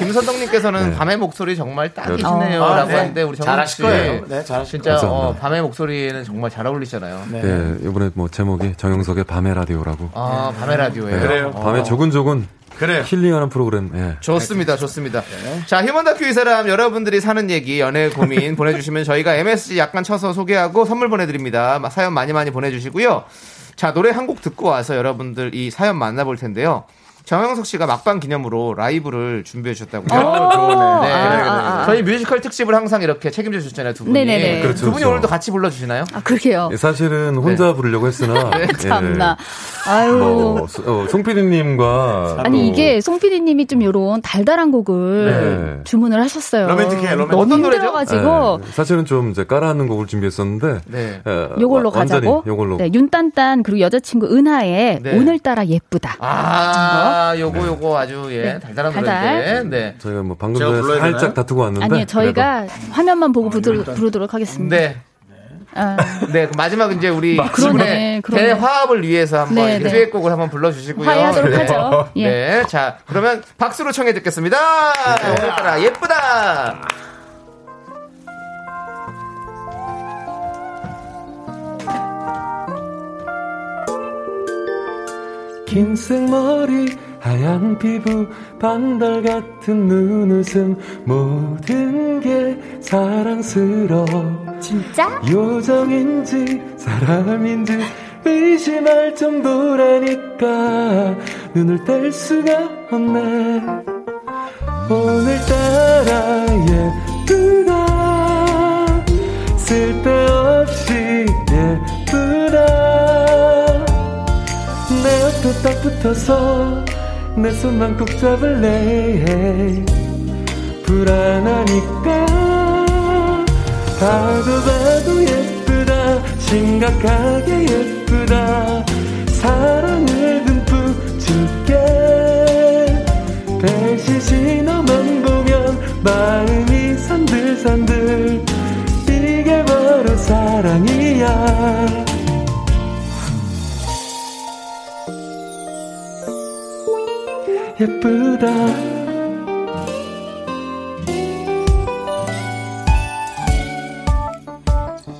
김선덕님께서는 밤의 목소리 정말 딱이시네요라고 하는데 우리 잘하실 거예요. 네, 잘하실 거예요. 진짜 밤의 목소리는 정말 잘 어울리잖아요. 네, 이번에 뭐 제목이 정영석의 밤의 라디오라고. 밤의 라디오예요. 그래요. 밤에 조근조근 그래요. 힐링하는 프로그램. 예. 좋습니다. 네. 자, 휴먼 다큐 이 사람 여러분들이 사는 얘기, 연애 고민 보내주시면 저희가 MSG 약간 쳐서 소개하고 선물 보내드립니다. 사연 많이 보내주시고요. 자, 노래 한 곡 듣고 와서 여러분들 이 사연 만나볼 텐데요. 정영석 씨가 막방 기념으로 라이브를 준비해 주셨다고요. 네. 저희 뮤지컬 특집을 항상 이렇게 책임져 주셨잖아요, 두 분이. 그렇죠, 두 분이 오늘도 같이 불러주시나요? 그러게요. 예, 사실은 혼자 부르려고 했으나. 참나. 송 PD님과. 아니, 이게 송 PD님이 좀 요런 달달한 곡을 주문을 하셨어요. 로맨틱해. 어떤 노래죠? 사실은 좀 이제 깔아하는 곡을 준비했었는데. 요걸로 가자고. 요걸로. 네, 윤딴딴 그리고 여자친구 은하의 오늘따라 예쁘다. 요거 아주 달달한 노래인데. 저희가 뭐 방금 전에 살짝 다투고 왔는데. 아니요, 저희가 화면만 보고 부르도록 하겠습니다. 마지막 이제 우리 대화합을 위해서 한번 듀엣곡을 한번 불러주시고요. 화해하도록 하죠. 자, 그러면 박수로 청해 듣겠습니다. 오늘따라 예쁘다. 긴 생머리 하얀 피부 반달 같은 눈웃음 모든 게 사랑스러워. 진짜? 요정인지 사람인지 의심할 정도라니까 눈을 뗄 수가 없네. 오늘따라 예쁘다. 쓸데없이 예쁘다. 내 옆에 딱 붙어서 내 손만 꼭 잡을래. 불안하니까 봐도 예쁘다. 심각하게 예쁘다. 사랑을 듬뿍 줄게. 배시시 너만 보면 마음이 산들산들. 이게 바로 사랑이야. 예쁘다.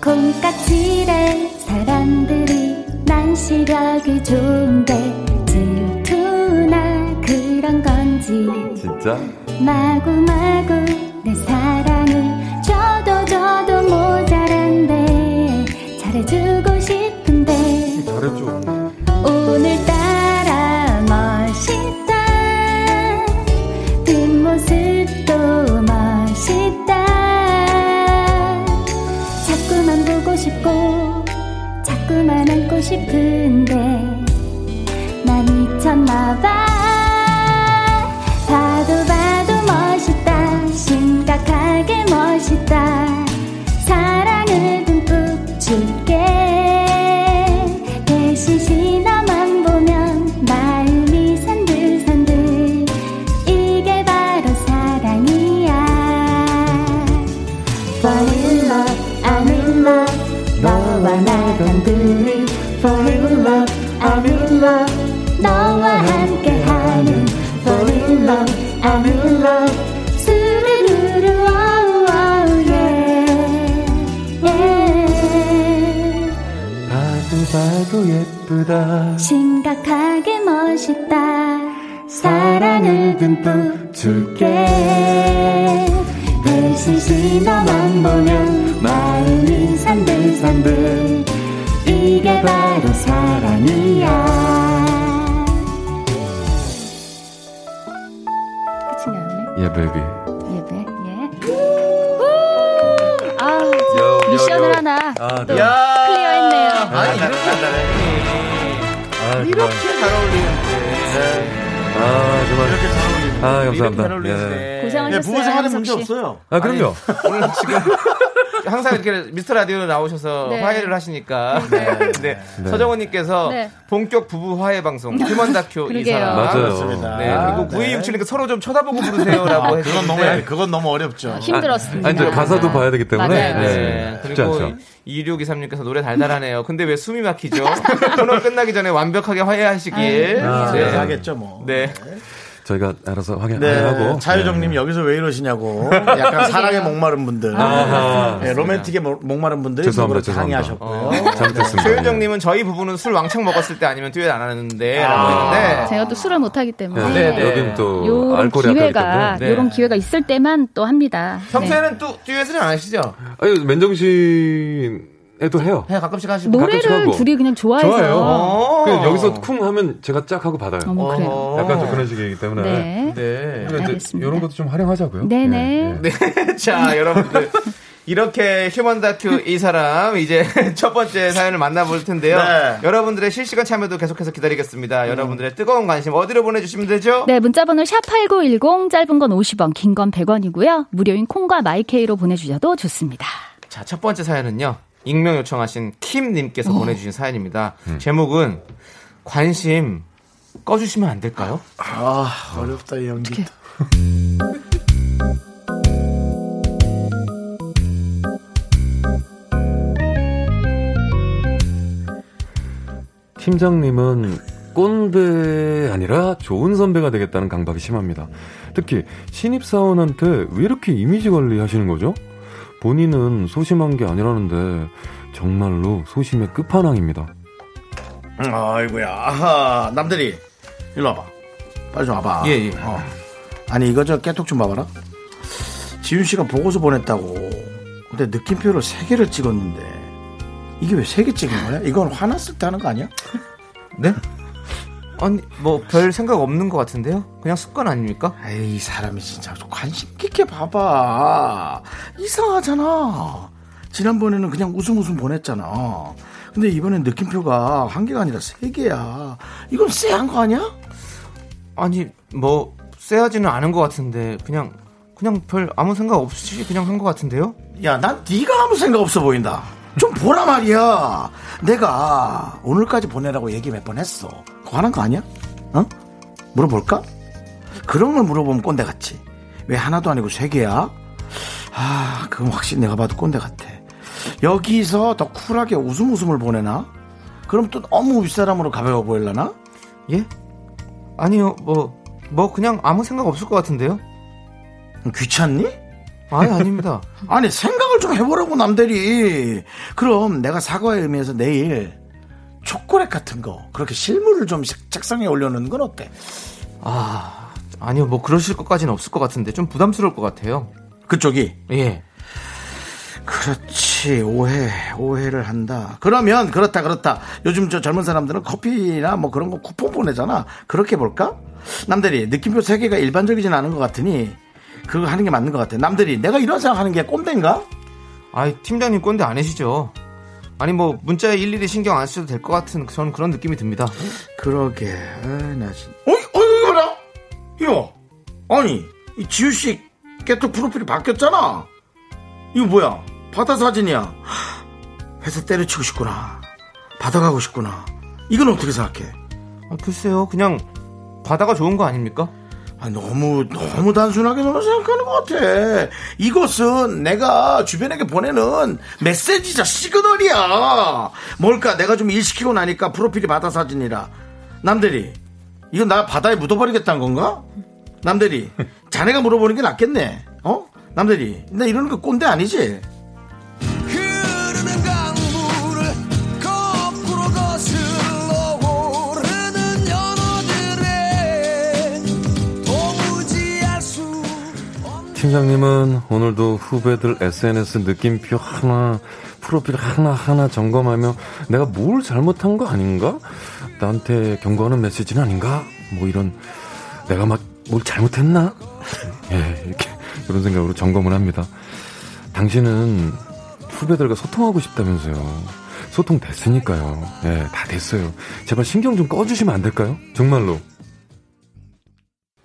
콩깍지래 사람들이 난 시력이 좋은데 질투나 그런 건지. 진짜? 마구마구 내 사랑을 줘도 모자란데 잘해주고 싶은데. 잘해줘. 오늘따라 멋있다. 뒷모습도 멋있다. 자꾸만 보고 싶고 자꾸만 안고 싶은데 난 미쳤나봐. 봐도 멋있다. 심각하게 멋있다. 사랑을 듬뿍 줄게. 대시시 나만 보면 마음이 산들산들. 이게 바로 사랑이야. Fall in love, I'm in love. 너와 나 단둘이. Fall in love, I'm in love. 너와 함께하는. Fall in love, I'm in love. 술에 누르어 나도 예쁘다. 심각하게 멋있다. 사랑을 듬뿍 줄게. 배신시 너만 보면 마음이 산들산들. 이게 바로 사랑이야. 끝인가요? 예, 베이비. 예배. 미션을 하나 클리어했네요. 아니 이렇게 잘하네. 이렇게 잘 어울리는데. 아 정말 이렇게 잘 어울리네. 아 감사합니다. 예. 고생하셨어요. 부부생활은 문제 없어요. 아 그럼요. 오늘 지금 항상 이렇게 미스터 라디오로 나오셔서 네. 화해를 하시니까. 네. 네. 네. 서정원님께서 네. 본격 부부 화해 방송 휴먼 다큐 이사라 맞습니다. 네. 그리고 9267니까 네. 서로 좀 쳐다보고 부르세요라고. 아, 그건 너무 어렵죠. 아, 힘들었습니다. 아니, 가사도 봐야 되기 때문에. 네. 네. 그리고 2623님께서 노래 달달하네요. 근데 왜 숨이 막히죠? 코너 끝나기 전에 완벽하게 화해하시길. 아, 네. 하겠죠 뭐. 네. 저희가 알아서 확인하고. 네, 자유정님 네. 여기서 왜 이러시냐고. 약간 사랑에 목마른 분들. 아, 네, 로맨틱에 목마른 분들이 그걸 항의하셨고요. 잘못했습니다. 최윤정님은 저희 부부는 술 왕창 먹었을 때 아니면 듀엣 안 하는데. 아. 제가 또 술을 못하기 때문에. 네, 네. 여긴 또 알코올이 기회가 네. 이런 기회가 있을 때만 또 합니다. 평소에는 네. 또 듀엣은 안 하시죠? 아니, 맨정신. 에도 해요. 네, 가끔씩 하시고 노래를 가끔씩 둘이 그냥 좋아해서 그냥 여기서 쿵 하면 제가 짝 하고 받아요. 그래요. 약간 좀 그런 식이기 때문에. 네. 네. 그러니까 이런 것도 좀 활용하자고요. 네네. 네. 네. 자, 여러분들 이렇게 휴먼 다큐 이 사람 이제 첫 번째 사연을 만나볼 텐데요. 네. 여러분들의 실시간 참여도 계속해서 기다리겠습니다. 여러분들의 뜨거운 관심 어디로 보내주시면 되죠? 네, 문자번호 #8910 짧은 건 50원, 긴 건 100원이고요. 무료인 콩과 마이케이로 보내주셔도 좋습니다. 자, 첫 번째 사연은요. 익명 요청하신 킴님께서 보내주신 사연입니다. 제목은 관심 꺼주시면 안 될까요? 아 어렵다 이 연기. 팀장님은 꼰대 아니라 좋은 선배가 되겠다는 강박이 심합니다. 특히 신입사원한테 왜 이렇게 이미지 관리하시는 거죠? 본인은 소심한 게 아니라는데 정말로 소심의 끝판왕입니다. 아이고야. 아하. 남들이 일로 와봐. 빨리 좀 와봐. 예예. 예. 아니 이거 저 깨톡 좀 봐봐라. 지윤 씨가 보고서 보냈다고. 근데 느낌표를 3개를 찍었는데 이게 왜 3개 찍은 거야? 이건 화났을 때 하는 거 아니야? 네? 아니 뭐 별 생각 없는 것 같은데요? 그냥 습관 아닙니까? 에이 사람이 진짜 관심 깊게 봐봐. 이상하잖아. 지난번에는 그냥 웃음 보냈잖아. 근데 이번엔 느낌표가 1개가 아니라 3개야. 이건 쎄한 거 아니야? 아니 뭐 쎄하지는 않은 것 같은데 그냥 별 아무 생각 없이 그냥 한 것 같은데요? 야 난 네가 아무 생각 없어 보인다. 좀 보라 말이야. 내가 오늘까지 보내라고 얘기 몇 번 했어. 그거 하는 거 아니야? 어? 물어볼까? 그런 걸 물어보면 꼰대 같지. 왜 하나도 아니고 3개야? 아, 그건 확실히 내가 봐도 꼰대 같아. 여기서 더 쿨하게 웃음을 보내나? 그럼 또 너무 윗사람으로 가벼워 보일라나? 예? 아니요, 뭐 그냥 아무 생각 없을 것 같은데요? 귀찮니? 아니 아닙니다. 아니 생각을 좀 해보라고 남들이. 그럼 내가 사과의 의미에서 내일 초콜릿 같은 거 그렇게 실물을 좀 책상에 올려놓는 건 어때? 아 아니요 뭐 그러실 것까지는 없을 것 같은데 좀 부담스러울 것 같아요. 그쪽이? 예. 그렇지 오해를 한다. 그러면 그렇다. 요즘 저 젊은 사람들은 커피나 뭐 그런 거 쿠폰 보내잖아. 그렇게 볼까? 남들이 느낌표 3개가 일반적이진 않은 것 같으니. 그거 하는 게 맞는 것 같아. 남들이 내가 이런 생각하는 게 꼰대인가? 아이 팀장님 꼰대 아니시죠? 아니 뭐 문자에 일일이 신경 안 쓰셔도 될 것 같은 저는 그런 느낌이 듭니다. 그러게. 아이, 나 진짜. 어이 봐라. 이거. 아니 이 지우 씨 깨톡 프로필이 바뀌었잖아. 이거 뭐야? 바다 사진이야. 회사 때려치고 싶구나. 바다 가고 싶구나. 이건 어떻게 생각해? 아, 글쎄요. 그냥 바다가 좋은 거 아닙니까? 아, 너무 단순하게 너무 생각하는 것 같아. 이것은 내가 주변에게 보내는 메시지자 시그널이야. 뭘까? 내가 좀 일시키고 나니까 프로필이 바다 사진이라. 남들이 이건 나 바다에 묻어버리겠다는 건가? 남들이 자네가 물어보는 게 낫겠네. 어? 남들이 나 이러는 거 꼰대 아니지? 흐르는 강물을 거꾸로 거슬 팀장님은 오늘도 후배들 SNS 느낌표 하나, 프로필 하나하나 점검하며 내가 뭘 잘못한 거 아닌가? 나한테 경고하는 메시지는 아닌가? 뭐 이런, 내가 막 뭘 잘못했나? 예, 이렇게, 이런 생각으로 점검을 합니다. 당신은 후배들과 소통하고 싶다면서요. 소통 됐으니까요. 예, 다 됐어요. 제발 신경 좀 꺼주시면 안 될까요? 정말로.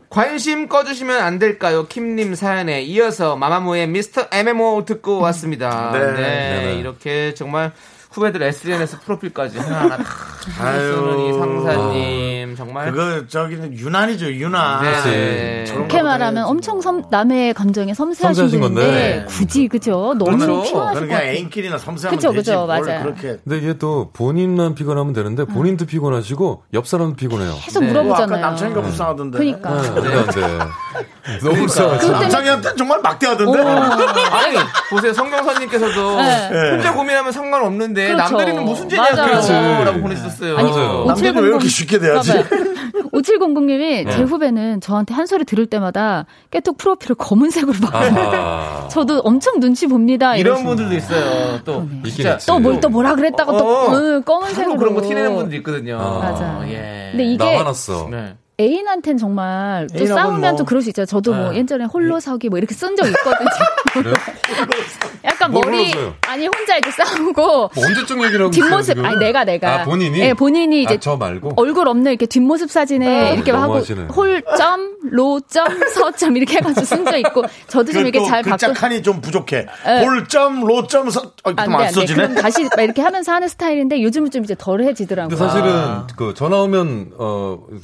관심 꺼주시면 안 될까요? 킴님 사연에 이어서 마마무의 미스터 MMO 듣고 왔습니다. 네. 네, 이렇게 정말 후배들 SNS 프로필까지 하나하나 다 쓰는 이 상사님 정말 그거 저기는 유난이죠, 유난. 네. 그렇게 말하면 엄청 남의 감정에 섬세하신 건데 굳이 그죠? 너무 피곤하실 것 같아요. 애인끼리나 섬세하면 되지. 그죠, 맞아요. 그렇게. 근데 이게 또 본인만 피곤하면 되는데 본인도 피곤하시고 옆 사람도 피곤해요. 계속 물어보잖아요. 아까 남창이가 불쌍하던데. 그러니까. 너무 불쌍하죠. 남창이한테 정말 막대하던데. 아니 보세요, 성경사님께서도 혼자 고민하면 상관없는데. 그렇죠. 남들이는 무슨 죄냐고 라고 보냈었어요. 아니, 남들은 왜 이렇게 쉽게 돼야지. 5700님이 제 후배는 저한테 한 소리 들을 때마다 깨톡 프로필을 검은색으로 바꿔요. 저도 엄청 눈치 봅니다. 이런 분들도 있어요. 또 뭐라 그랬다가 또 검은색으로 그런 거 티내는 분들 있거든요. 맞아. 예. 근데 이게 화났어. 네. 애인한테는 정말 또 싸우면 또 그럴 수 있죠. 저도 뭐 예전에 홀로서기 뭐 이렇게 쓴 적 있거든요. 그래요? 약간 머리 아니 혼자 이렇게 싸우고 언제쯤 얘기를 하고 뒷모습 있어요, 아니 내가 아, 본인이 네, 본인이 이제 저 말고 얼굴 없는 이렇게 뒷모습 사진에 이렇게 하고 홀점 로점 서점 이렇게 해가지고 쓴 적 있고 저도 좀 이렇게 잘 글자 칸이 좀 부족해. 홀점 로점 서 좀 안 써지네. 그럼 다시 막 이렇게 하면서 하는 스타일인데 요즘은 좀 이제 덜해지더라고요. 근데 사실은 그 전화 오면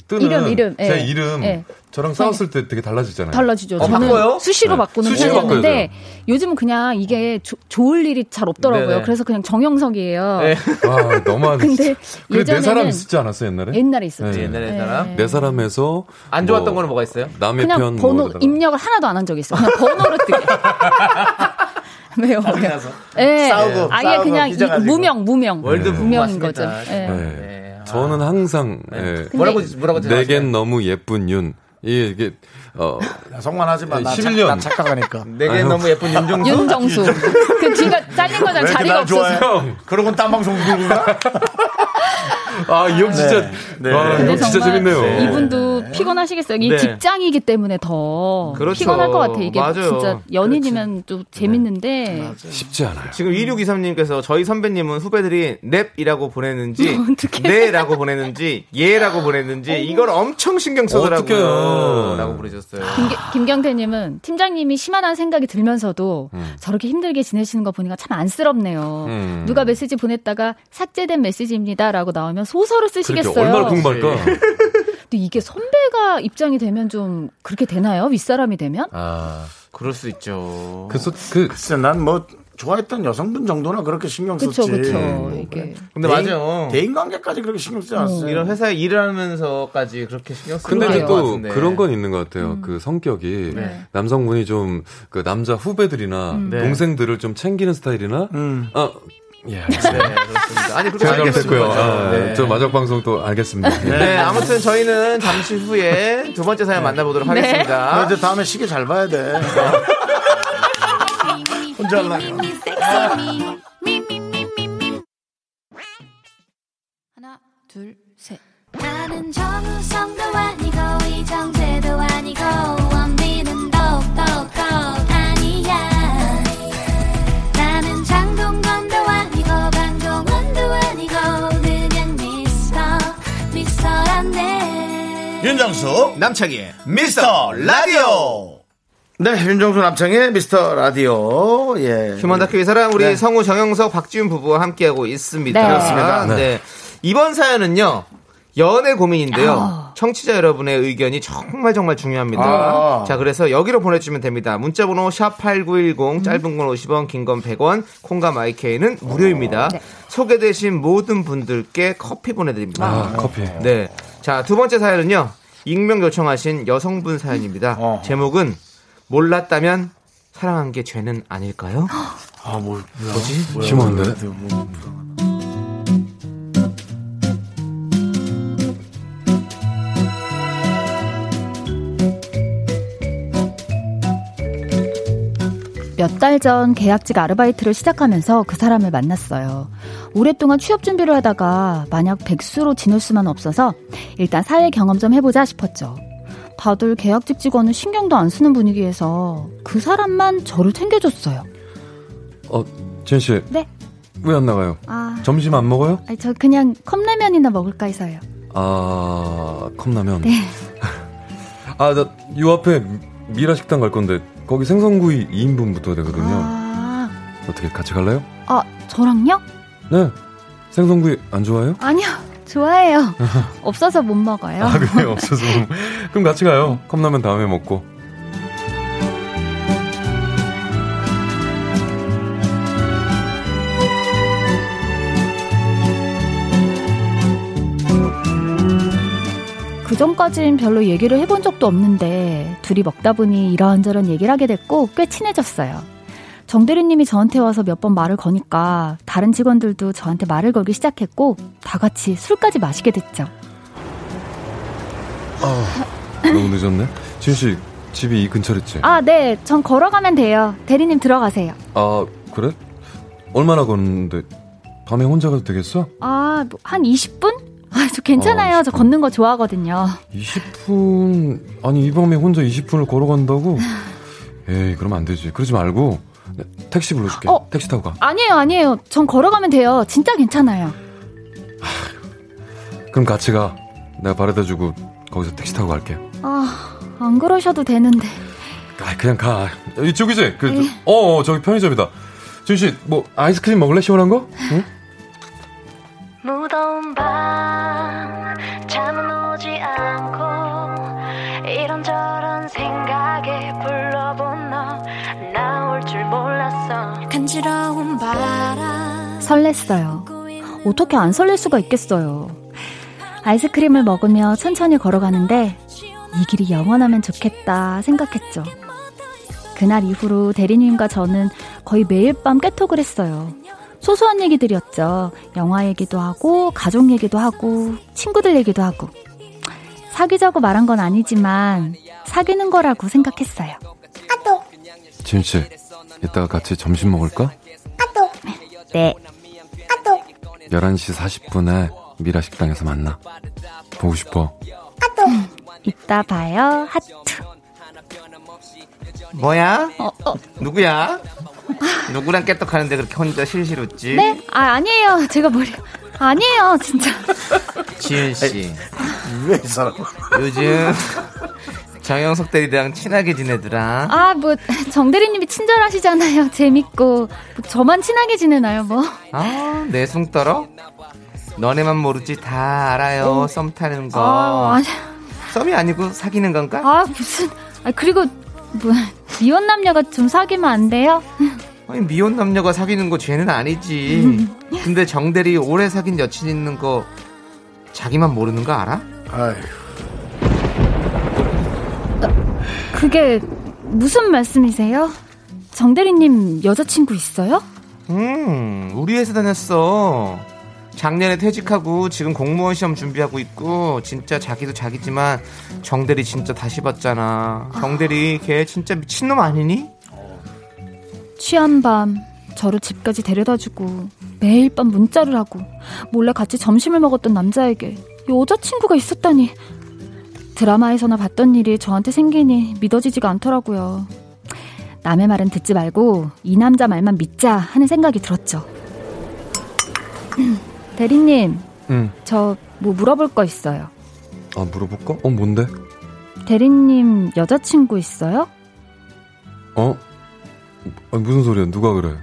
뜨는 이름 제 이름 저랑 싸웠을 때 되게 달라지잖아요. 달라지죠. 저는 바꿔요? 수시로 바꾸는 편이었는데 요즘은 그냥 이게 좋을 일이 잘 없더라고요. 네네. 그래서 그냥 정영석이에요. 네. 아, 너무한. 근데 예전에 내 사람 있었지 않았어요, 옛날에? 옛날에 있었지. 네. 옛날에 내 사람. 내 사람에서 안 좋았던 거는 뭐가 있어요? 남의 그냥 편 번호 뭐 입력을 하나도 안 한 적이 있어요. 그냥 번호로 뜨게. 왜요? 네. 싸우고 아예 그냥 무명. 월드 무명인 거죠. 저는 항상 뭐라고 내겐 너무 예쁜 윤. 이게 성만 하지 마. 11년 나 착각하니까. 내게 너무 예쁜 윤정수. 그 뒤가 잘린 거잖아. 자리가 없어서. 그러고는 딴 방송 누구 가? 아, 이 형 진짜 이 형 진짜 재밌네요. 이분도 피곤하시겠어요. 이 직장이기 때문에 더 그렇죠. 피곤할 것 같아. 이게 맞아요. 진짜 연인이면 좀 재밌는데 쉽지 않아요. 지금 2623님께서 저희 선배님은 후배들이 넵이라고 보냈는지 네라고 보냈는지 예라고 보냈는지 이걸 엄청 신경 쓰더라고요. 라고 부르셨어요. 김경태님은 팀장님이 심하다는 생각이 들면서도 저렇게 힘들게 지내시는 거 보니까 참 안쓰럽네요. 누가 메시지 보냈다가 삭제된 메시지입니다라고 나오면 소설을 쓰시겠어요. 얼마나 궁금할까. 근데 이게 선배가 입장이 되면 좀 그렇게 되나요? 윗사람이 되면? 아, 그럴 수 있죠. 글쎄, 난 뭐 좋아했던 여성분 정도나 그렇게 신경 썼지. 그렇죠. 이게. 근데 맞아요. 대인관계까지 그렇게 신경 쓰지 않았어요. 이런 회사에 일하면서까지 그렇게 신경 쓰는 것 같은데. 근데 또 그런 건 있는 것 같아요. 그 성격이 남성분이 좀 그 남자 후배들이나 동생들을 좀 챙기는 스타일이나 아. 예, 그렇습니다. 아니, 그렇게 알겠고요. 저 마지막 방송 또 알겠습니다. 네, 아무튼 저희는 잠시 후에 두 번째 사연 만나보도록 하겠습니다. 이제 다음에 시계 잘 봐야 돼. 혼자 하려고. 하나, 둘, 셋. 나는 정우성도 아니고, 이정재도 아니고, 원빈은 더욱더 아니야. 윤정수 남창희의 미스터 라디오. 네, 윤정수 남창희의 미스터 라디오. 예. 휴먼 다큐 이 사람 우리 성우 정영석 박지윤 부부와 함께하고 있습니다. 그렇습니다. 네. 이번 사연은요. 연애 고민인데요. 청취자 여러분의 의견이 정말 중요합니다. 자, 그래서 여기로 보내주시면 됩니다. 문자번호 샵8910 짧은 건 50원, 긴 건 100원, 콩과 마이케이는 무료입니다. 네. 소개되신 모든 분들께 커피 보내드립니다. 커피. 네. 자, 두 번째 사연은요. 익명 요청하신 여성분 사연입니다. 제목은 몰랐다면 사랑한 게 죄는 아닐까요? 아, 뭐지? 심한데? 몇 달 전 계약직 아르바이트를 시작하면서 그 사람을 만났어요. 오랫동안 취업 준비를 하다가 만약 백수로 지낼 수만 없어서 일단 사회 경험 좀 해보자 싶었죠. 다들 계약직 직원은 신경도 안 쓰는 분위기에서 그 사람만 저를 챙겨줬어요. 진 씨. 네? 왜 안 나가요? 점심 안 먹어요? 아니, 저 그냥 컵라면이나 먹을까 해서요. 컵라면. 네. 나 요 앞에 미라 식당 갈 건데 거기 생선구이 2인분부터 되거든요. 어떻게 같이 갈래요? 저랑요? 네. 생선구이 안 좋아해요? 아니요. 좋아해요. 없어서 못 먹어요. 그래요? 없어서 못 그럼 같이 가요. 컵라면 다음에 먹고. 그전까진 별로 얘기를 해본 적도 없는데 둘이 먹다 보니 이런저런 얘기를 하게 됐고 꽤 친해졌어요. 정대리님이 저한테 와서 몇 번 말을 거니까 다른 직원들도 저한테 말을 걸기 시작했고 다 같이 술까지 마시게 됐죠. 너무 늦었네. 지윤 씨 집이 이 근처랬지? 네. 전 걸어가면 돼요. 대리님 들어가세요. 그래? 얼마나 걷는데? 밤에 혼자 가도 되겠어? 한 20분? 저 괜찮아요. 저 걷는 거 좋아하거든요. 20분? 아니, 이 밤에 혼자 20분을 걸어간다고? 에이, 그러면 안 되지. 그러지 말고 택시 불러줄게. 택시 타고 가. 아니에요. 전 걸어가면 돼요. 진짜 괜찮아요. 그럼 같이 가. 내가 바래다주고 거기서 택시 타고 갈게. 안 그러셔도 되는데. 그냥 가. 이쪽이지? 저기 편의점이다. 지윤 씨, 뭐 아이스크림 먹을래? 시원한 거? 응? 무더운 밤 잠은 오지 않고 이런저런 생각에 불러본 너 나올 줄 몰랐어. 간지러운 바람 설렜어요. 어떻게 안 설렐 수가 있겠어요. 아이스크림을 먹으며 천천히 걸어가는데 이 길이 영원하면 좋겠다 생각했죠. 그날 이후로 대리님과 저는 거의 매일 밤 깨톡을 했어요. 소소한 얘기들이었죠. 영화 얘기도 하고 가족 얘기도 하고 친구들 얘기도 하고. 사귀자고 말한 건 아니지만 사귀는 거라고 생각했어요. 또 지윤 씨 이따가 같이 점심 먹을까? 또 네. 또 11시 40분에 미라 식당에서 만나. 보고 싶어. 또 이따 봐요. 하트. 뭐야? 누구야? 누구랑 깨떡하는데 그렇게 혼자 실실 웃지? 네? 아니에요. 제가 뭐래요. 아니에요. 진짜. 지은씨. 왜 이 사람. 요즘 정영석 대리랑 친하게 지내더라. 정대리님이 친절하시잖아요. 재밌고. 저만 친하게 지내나요, 뭐? 내숭 떨어? 너네만 모르지 다 알아요. 썸 타는 거. 아니. 썸이 아니고 사귀는 건가? 무슨. 그리고 미혼 남녀가 좀 사귀면 안 돼요? 아니 미혼 남녀가 사귀는 거 죄는 아니지. 근데 정대리 오래 사귄 여친 있는 거 자기만 모르는 거 알아? 아휴. 그게 무슨 말씀이세요? 정대리님 여자친구 있어요? 우리 회사 다녔어. 작년에 퇴직하고 지금 공무원 시험 준비하고 있고. 진짜 자기도 자기지만 정대리 진짜 다시 봤잖아. 정대리 걔 진짜 미친놈 아니니? 취한 밤 저를 집까지 데려다주고 매일 밤 문자를 하고 몰래 같이 점심을 먹었던 남자에게 여자친구가 있었다니. 드라마에서나 봤던 일이 저한테 생기니 믿어지지가 않더라고요. 남의 말은 듣지 말고 이 남자 말만 믿자 하는 생각이 들었죠. 대리님, 저 뭐 물어볼 거 있어요. 물어볼까? 뭔데? 대리님 여자친구 있어요? 무슨 소리야? 누가 그래?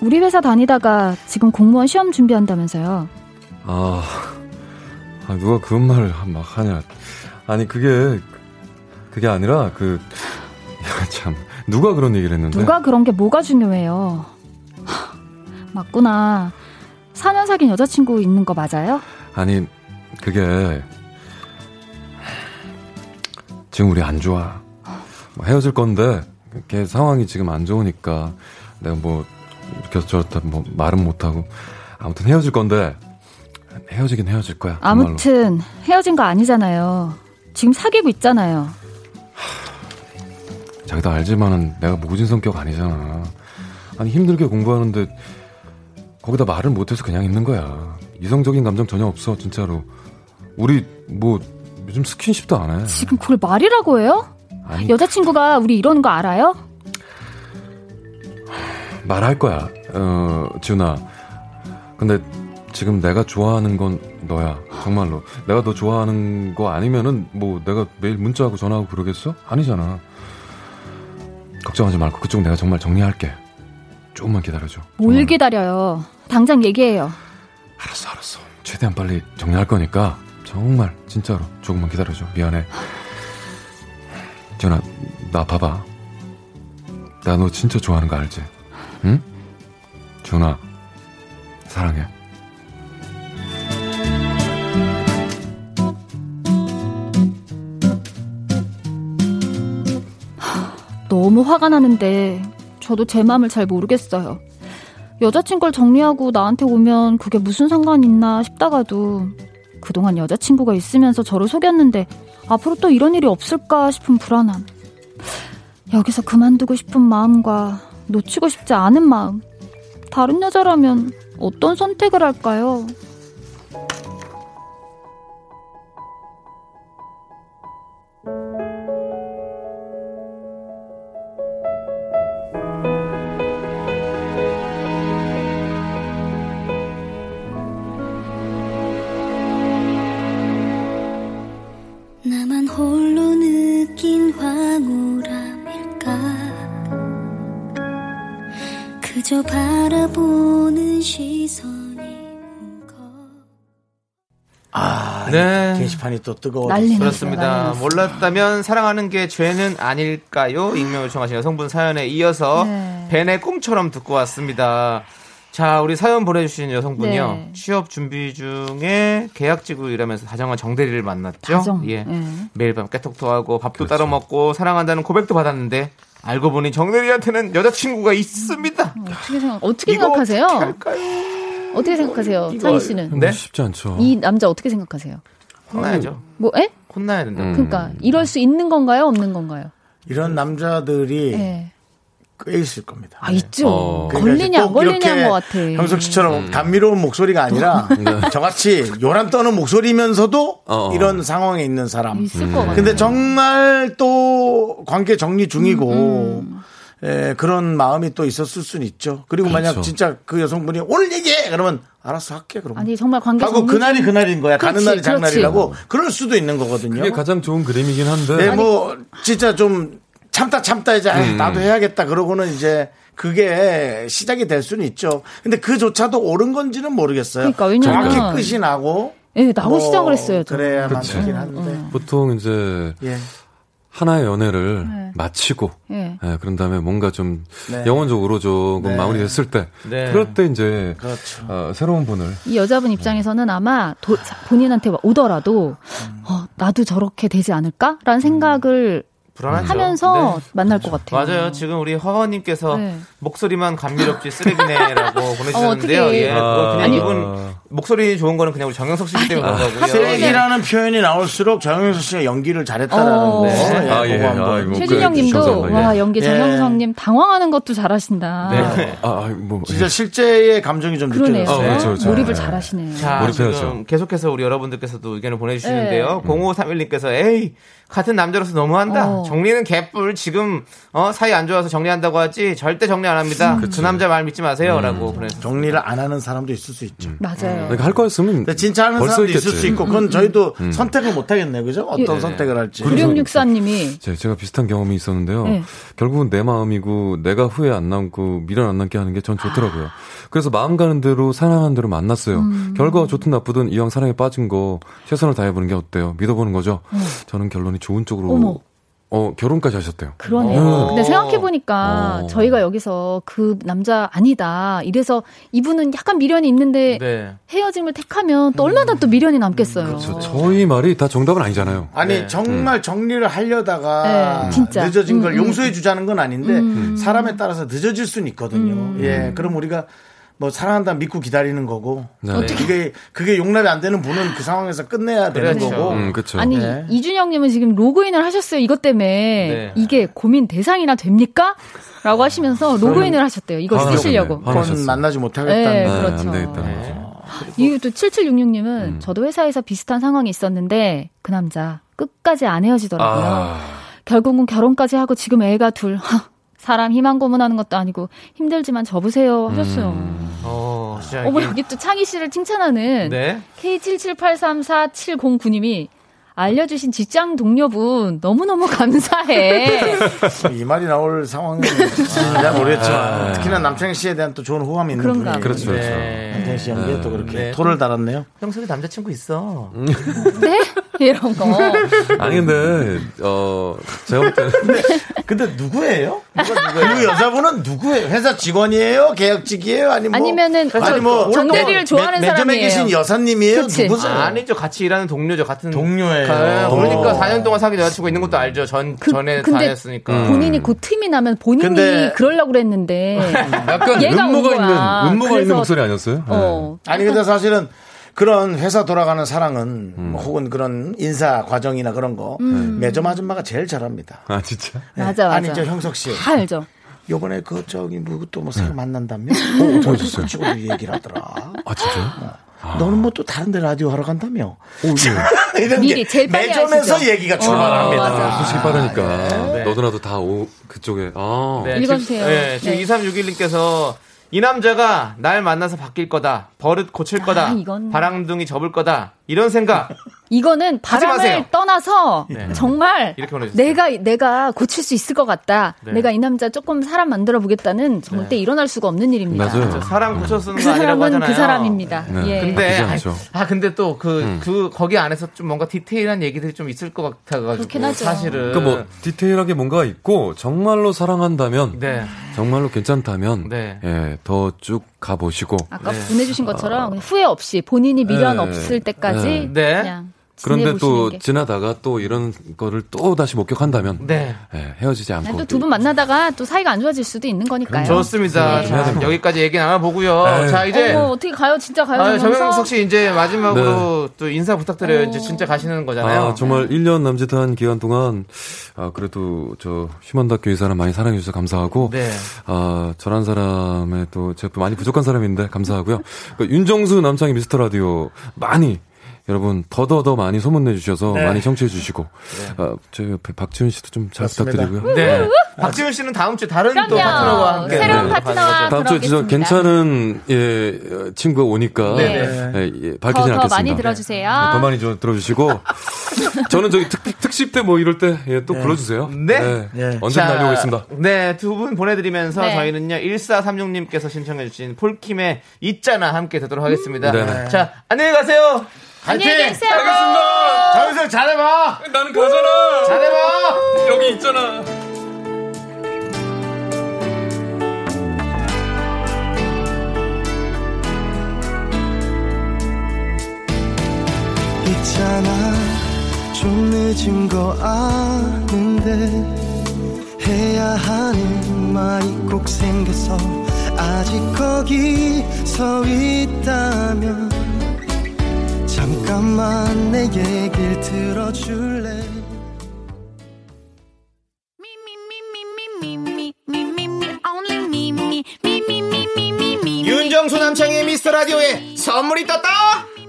우리 회사 다니다가 지금 공무원 시험 준비한다면서요. 누가 그런 말을 막 하냐. 아니 그게 아니라 참 누가 그런 얘기를 했는데. 누가 그런 게 뭐가 중요해요. 맞구나. 4년 사귄 여자친구 있는 거 맞아요? 아니 그게 지금 우리 안 좋아. 헤어질 건데 걔 상황이 지금 안 좋으니까 내가 뭐 이렇게 저렇다 뭐 말은 못하고. 아무튼 헤어질 건데 헤어지긴 헤어질 거야. 정말로. 아무튼 헤어진 거 아니잖아요. 지금 사귀고 있잖아요. 자기도 알지만은 내가 모진 성격 아니잖아. 아니 힘들게 공부하는데 거기다 말을 못해서 그냥 있는 거야. 이성적인 감정 전혀 없어. 진짜로 우리 뭐 요즘 스킨십도 안 해. 지금 그걸 말이라고 해요? 아니, 여자친구가 우리 이러는 거 알아요? 말할 거야. 지훈아, 근데 지금 내가 좋아하는 건 너야. 정말로 내가 너 좋아하는 거 아니면은 뭐 내가 매일 문자하고 전화하고 그러겠어? 아니잖아. 걱정하지 말고 그쪽 내가 정말 정리할게. 조금만 기다려줘. 정말로. 뭘 기다려요? 당장 얘기해요. 알았어. 최대한 빨리 정리할 거니까 정말 진짜로 조금만 기다려줘. 미안해. 지훈아, 나 봐봐. 나 너 진짜 좋아하는 거 알지? 응? 지훈아, 사랑해. 너무 화가 나는데 저도 제 마음을 잘 모르겠어요. 여자친구를 정리하고 나한테 오면 그게 무슨 상관 있나 싶다가도 그동안 여자친구가 있으면서 저를 속였는데 앞으로 또 이런 일이 없을까 싶은 불안함. 여기서 그만두고 싶은 마음과 놓치고 싶지 않은 마음. 다른 여자라면 어떤 선택을 할까요? 저 바라보는 시선이 거. 아, 네. 게시판이 또 뜨거워졌습니다. 그렇습니다. 몰랐다면 사랑하는 게 죄는 아닐까요? 익명 요청하신 여성분 사연에 이어서 네. 벤의 꿈처럼 듣고 왔습니다. 자, 우리 사연 보내주신 여성분이요. 네. 취업 준비 중에 계약직으로 일하면서 다정한 정대리를 만났죠. 다정. 예. 매일 밤 깨톡도 하고 밥도 그렇죠. 따로 먹고 사랑한다는 고백도 받았는데 알고 보니 정대리한테는 여자친구가 있습니다. 어떻게 생각하세요? 어떻게 생각하세요? 창희 씨는? 네? 쉽지 않죠. 이 남자 어떻게 생각하세요? 혼나야죠. 뭐, 에? 혼나야 된다. 그러니까 이럴 수 있는 건가요? 없는 건가요? 이런 남자들이 네. 꽤 있을 겁니다. 아, 있죠. 그러니까 걸리냐 안 걸리냐인 것 같아. 형석 씨처럼 감미로운 목소리가 아니라 저같이 요란 떠는 목소리면서도 이런 상황에 있는 사람. 있을 것 같아요. 근데 정말 또 관계 정리 중이고 예, 그런 마음이 또 있었을 수는 있죠. 그리고 그렇죠. 만약 진짜 그 여성분이 오늘 얘기해 그러면 알았어 할게 그러면. 아니 정말 관계 하고 그날이 그날인 거야. 그렇지, 가는 날이 장날이라고 그렇지. 그럴 수도 있는 거거든요. 그게 가장 좋은 그림이긴 한데. 네, 뭐 진짜 좀. 참다 이제 나도 해야겠다 그러고는 이제 그게 시작이 될 수는 있죠. 근데 그조차도 옳은 건지는 모르겠어요. 그러니까 왜냐면 정확히 끝이 나고 예, 네, 나고 뭐 시작을 했어요. 그래야 맞긴 한데 보통 이제 예. 하나의 연애를 네. 마치고 네. 네, 그런 다음에 뭔가 좀 네. 영혼적으로 조금 네. 마무리됐을 때 네. 그럴 때 이제 그렇죠. 새로운 분을 이 여자분 입장에서는 아마 본인한테 오더라도 나도 저렇게 되지 않을까라는 생각을 불안하죠. 하면서 네. 만날 것 같아요. 맞아요. 지금 우리 허허님께서 네. 목소리만 감미롭지 쓰레기네라고 보내주셨는데요. 예, 그냥 이분 목소리 좋은 거는 그냥 우리 정영석 씨 때문에 그런 거고요. 쓰레기라는 표현이 나올수록 정영석 씨가 연기를 잘했다라는 거. 네. 최진영님도 와 연기 정영석님 예. 당황하는 것도 잘하신다. 네. 뭐, 진짜 예. 실제의 감정이 좀 느껴졌어요. 그렇죠. 몰입을 잘하시네요. 자, 몰입해야죠. 지금 계속해서 우리 여러분들께서도 의견을 보내주시는데요. 예. 0531님께서 에이 같은 남자로서 너무한다. 정리는 개뿔. 지금 사이 안 좋아서 정리한다고 하지 절대 정리 안 합니다. 그치. 그 남자 말 믿지 마세요라고 보내서 정리를 안 하는 사람도 있을 수 있죠. 맞아요. 그러니까 할 거였으면 진짜 하는 사람도 있겠지. 있을 수 있고 그건 저희도 선택을 못 하겠네요. 그죠? 어떤 예. 선택을 할지. 9664님이 제가 비슷한 경험이 있었는데요. 예. 결국은 내 마음이고 내가 후회 안 남고 미련 안 남게 하는 게 전 좋더라고요. 그래서 마음 가는 대로 사랑하는 대로 만났어요. 결과가 좋든 나쁘든 이왕 사랑에 빠진 거 최선을 다해보는 게 어때요? 믿어보는 거죠. 저는 결론이 좋은 쪽으로. 어머. 결혼까지 하셨대요. 그러네요. 근데 생각해보니까 저희가 여기서 그 남자 아니다. 이래서 이분은 약간 미련이 있는데 네. 헤어짐을 택하면 또 얼마나 또 미련이 남겠어요. 그렇죠. 저희 말이 다 정답은 아니잖아요. 아니 네. 정말 정리를 하려다가 네. 진짜. 늦어진 걸 용서해 주자는 건 아닌데 사람에 따라서 늦어질 수는 있거든요. 예, 그럼 우리가 뭐 사랑한다 믿고 기다리는 거고 네. 그게 용납이 안 되는 분은 그 상황에서 끝내야 되는 그렇죠. 거고 그렇죠. 아니 네. 이준영님은 지금 로그인을 하셨어요. 이것 때문에 네. 이게 고민 대상이나 됩니까? 라고 하시면서 로그인을 하셨대요. 이거 쓰시려고 그건 만나지 못하겠다는 네, 그렇죠. 안 되겠다는 거죠. 네. 이게 또 7766님은 저도 회사에서 비슷한 상황이 있었는데 그 남자 끝까지 안 헤어지더라고요. 결국은 결혼까지 하고 지금 애가 둘 사람 희망 고문하는 것도 아니고 힘들지만 접으세요 하셨어요. 어머 여기 또 창희 씨를 칭찬하는 네? K77834709님이 알려주신 직장 동료분 너무너무 감사해. 이 말이 나올 상황인지 잘 모르겠지만 특히나 남창희 씨에 대한 또 좋은 호감이 있는 분이 그렇죠. 네. 남창희 씨 연기에 또 그렇게 네. 토를 달았네요. 평소에 남자친구 있어. 네? 이런 거. 아니 근데 제가 볼 때는 근데 누구예요? 그 여자분은 누구예요? 회사 직원이에요? 계약직이에요? 아니면은 아니 뭐 정대리를 좋아하는 사람이에요? 매점에 계신 여사님이에요? 누구죠? 아니죠. 같이 일하는 동료죠. 같은 동료예요. 그러니까 4년 동안 사귄 여자친구 있는 것도 알죠. 전에 다녔으니까. 본인이 그 틈이 나면 본인이 그러려고 그랬는데 약간 음모가 있는 목소리 아니었어요? 아니 근데 사실은 그런 회사 돌아가는 사랑은 혹은 그런 인사 과정이나 그런 거 매점 아줌마가 제일 잘합니다. 아 진짜? 네. 맞아. 아니죠 형석 씨. 다 알죠. 요번에 그 저기 뭐 새로 만난다며? 어쩌셨어요? 친구 얘기를 하더라. 아 진짜? 너는 뭐 또 다른데 라디오 하러 간다며? 이런 미리 게 매점에서 하시죠. 얘기가 출발합니다. 솔직히 빠르니까 네. 너도나도 다 그쪽에. 네, 읽어주세요. 네, 지금 2361님께서. 이 남자가 날 만나서 바뀔 거다. 버릇 고칠 거다. 이건... 바람둥이 접을 거다. 이런 생각. 이거는 바람을 떠나서 네. 정말 내가 고칠 수 있을 것 같다. 네. 내가 이 남자 조금 사람 만들어 보겠다는 절대 네. 일어날 수가 없는 일입니다. 맞아요. 사람 고쳐 쓰는 거 아니라고 하잖아요. 그 사람입니다. 네. 예. 근데 또 거기 안에서 좀 뭔가 디테일한 얘기들이 좀 있을 것 같아가지고 사실은. 그러니까 뭐 디테일하게 뭔가 있고 정말로 사랑한다면, 네. 정말로 괜찮다면, 네. 예, 더 쭉. 가보시고 아까 네. 보내주신 것처럼 후회 없이 본인이 미련 네. 없을 때까지 네. 그냥 그런데 또 게. 지나다가 또 이런 거를 또 다시 목격한다면 네. 네, 헤어지지 않고 또 두 분 만나다가 또 사이가 안 좋아질 수도 있는 거니까요. 좋습니다. 네. 자, 여기까지 얘기 나눠보고요. 네. 자 이제 어떻게 가요? 진짜 가요? 정영석 씨 이제 마지막으로 네. 또 인사 부탁드려요. 이제 진짜 가시는 거잖아요. 정말 1년 남짓한 기간 동안 그래도 저 휴먼다큐 이 사람 많이 사랑해 주셔서 감사하고 네. 저란 사람의 또 제가 많이 부족한 사람인데 감사하고요. 그러니까 윤정수 남창희 미스터 라디오 많이 여러분 더더더 많이 소문내 주셔서 네. 많이 청취해 주시고 네. 저희 옆에 박지윤 씨도 좀 잘 부탁드리고요. 네. 박지윤 씨는 다음 주에 다른 또 파트너와 함께 새로운 파트너와 다음 주에 진짜 괜찮은 친구가 오니까 네. 예, 밝히진 않겠습니다. 더 많이 들어주세요. 네, 더 많이 좀 들어주시고 저는 저기 특집 때 뭐 이럴 때 또 네. 불러주세요. 네. 네. 네. 언제든 달려오겠습니다. 네, 두 분 보내드리면서 네. 저희는요 1436님께서 신청해 주신 폴킴의 있잖아 함께 듣도록 하겠습니다. 네. 자 안녕히 가세요. 안녕히 계세요. 알겠습니다. 정영석 잘해봐. 나는 가잖아. 잘해봐. 여기 있잖아. 있잖아 좀 늦은 거 아는데 해야 하는 말이 꼭 생겨서 아직 거기 서 있다면 잠깐만 내 얘기를 들어줄래 윤정수 남창의 미스터라디오에 선물이 떴다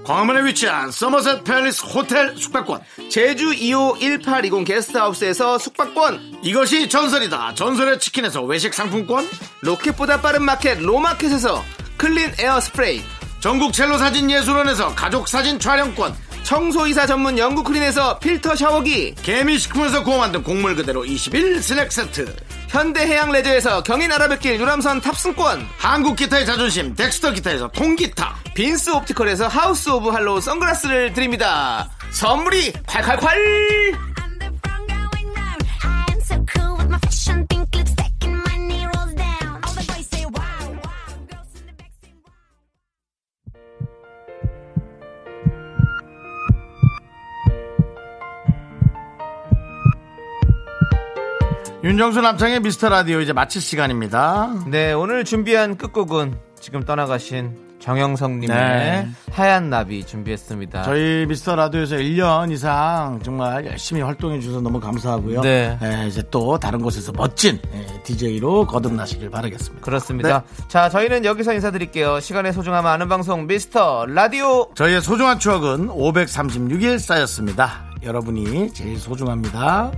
광화문에 위치한 서머셋 팰리스 호텔 숙박권 제주 2호 1820 게스트하우스에서 숙박권 이것이 전설이다 전설의 치킨에서 외식 상품권 로켓보다 빠른 마켓 로마켓에서 클린 에어 스프레이 전국 첼로사진예술원에서 가족사진 촬영권 청소이사 전문 영국크린에서 필터 샤워기 개미식품에서 구워 만든 곡물 그대로 21 스낵세트 현대해양레저에서 경인아라뱃길 유람선 탑승권 한국기타의 자존심 덱스터 기타에서 통기타 빈스 옵티컬에서 하우스 오브 할로우 선글라스를 드립니다 선물이 콸콸콸 윤정수 남창의 미스터라디오 이제 마칠 시간입니다. 네, 오늘 준비한 끝곡은 지금 떠나가신 정영석님의 네. 하얀 나비 준비했습니다. 저희 미스터라디오에서 1년 이상 정말 열심히 활동해 주셔서 너무 감사하고요. 네. 이제 또 다른 곳에서 멋진 DJ로 거듭나시길 바라겠습니다. 그렇습니다. 네. 자, 저희는 여기서 인사드릴게요. 시간의 소중함을 아는 방송 미스터라디오. 저희의 소중한 추억은 536일 쌓였습니다. 여러분이 제일 소중합니다.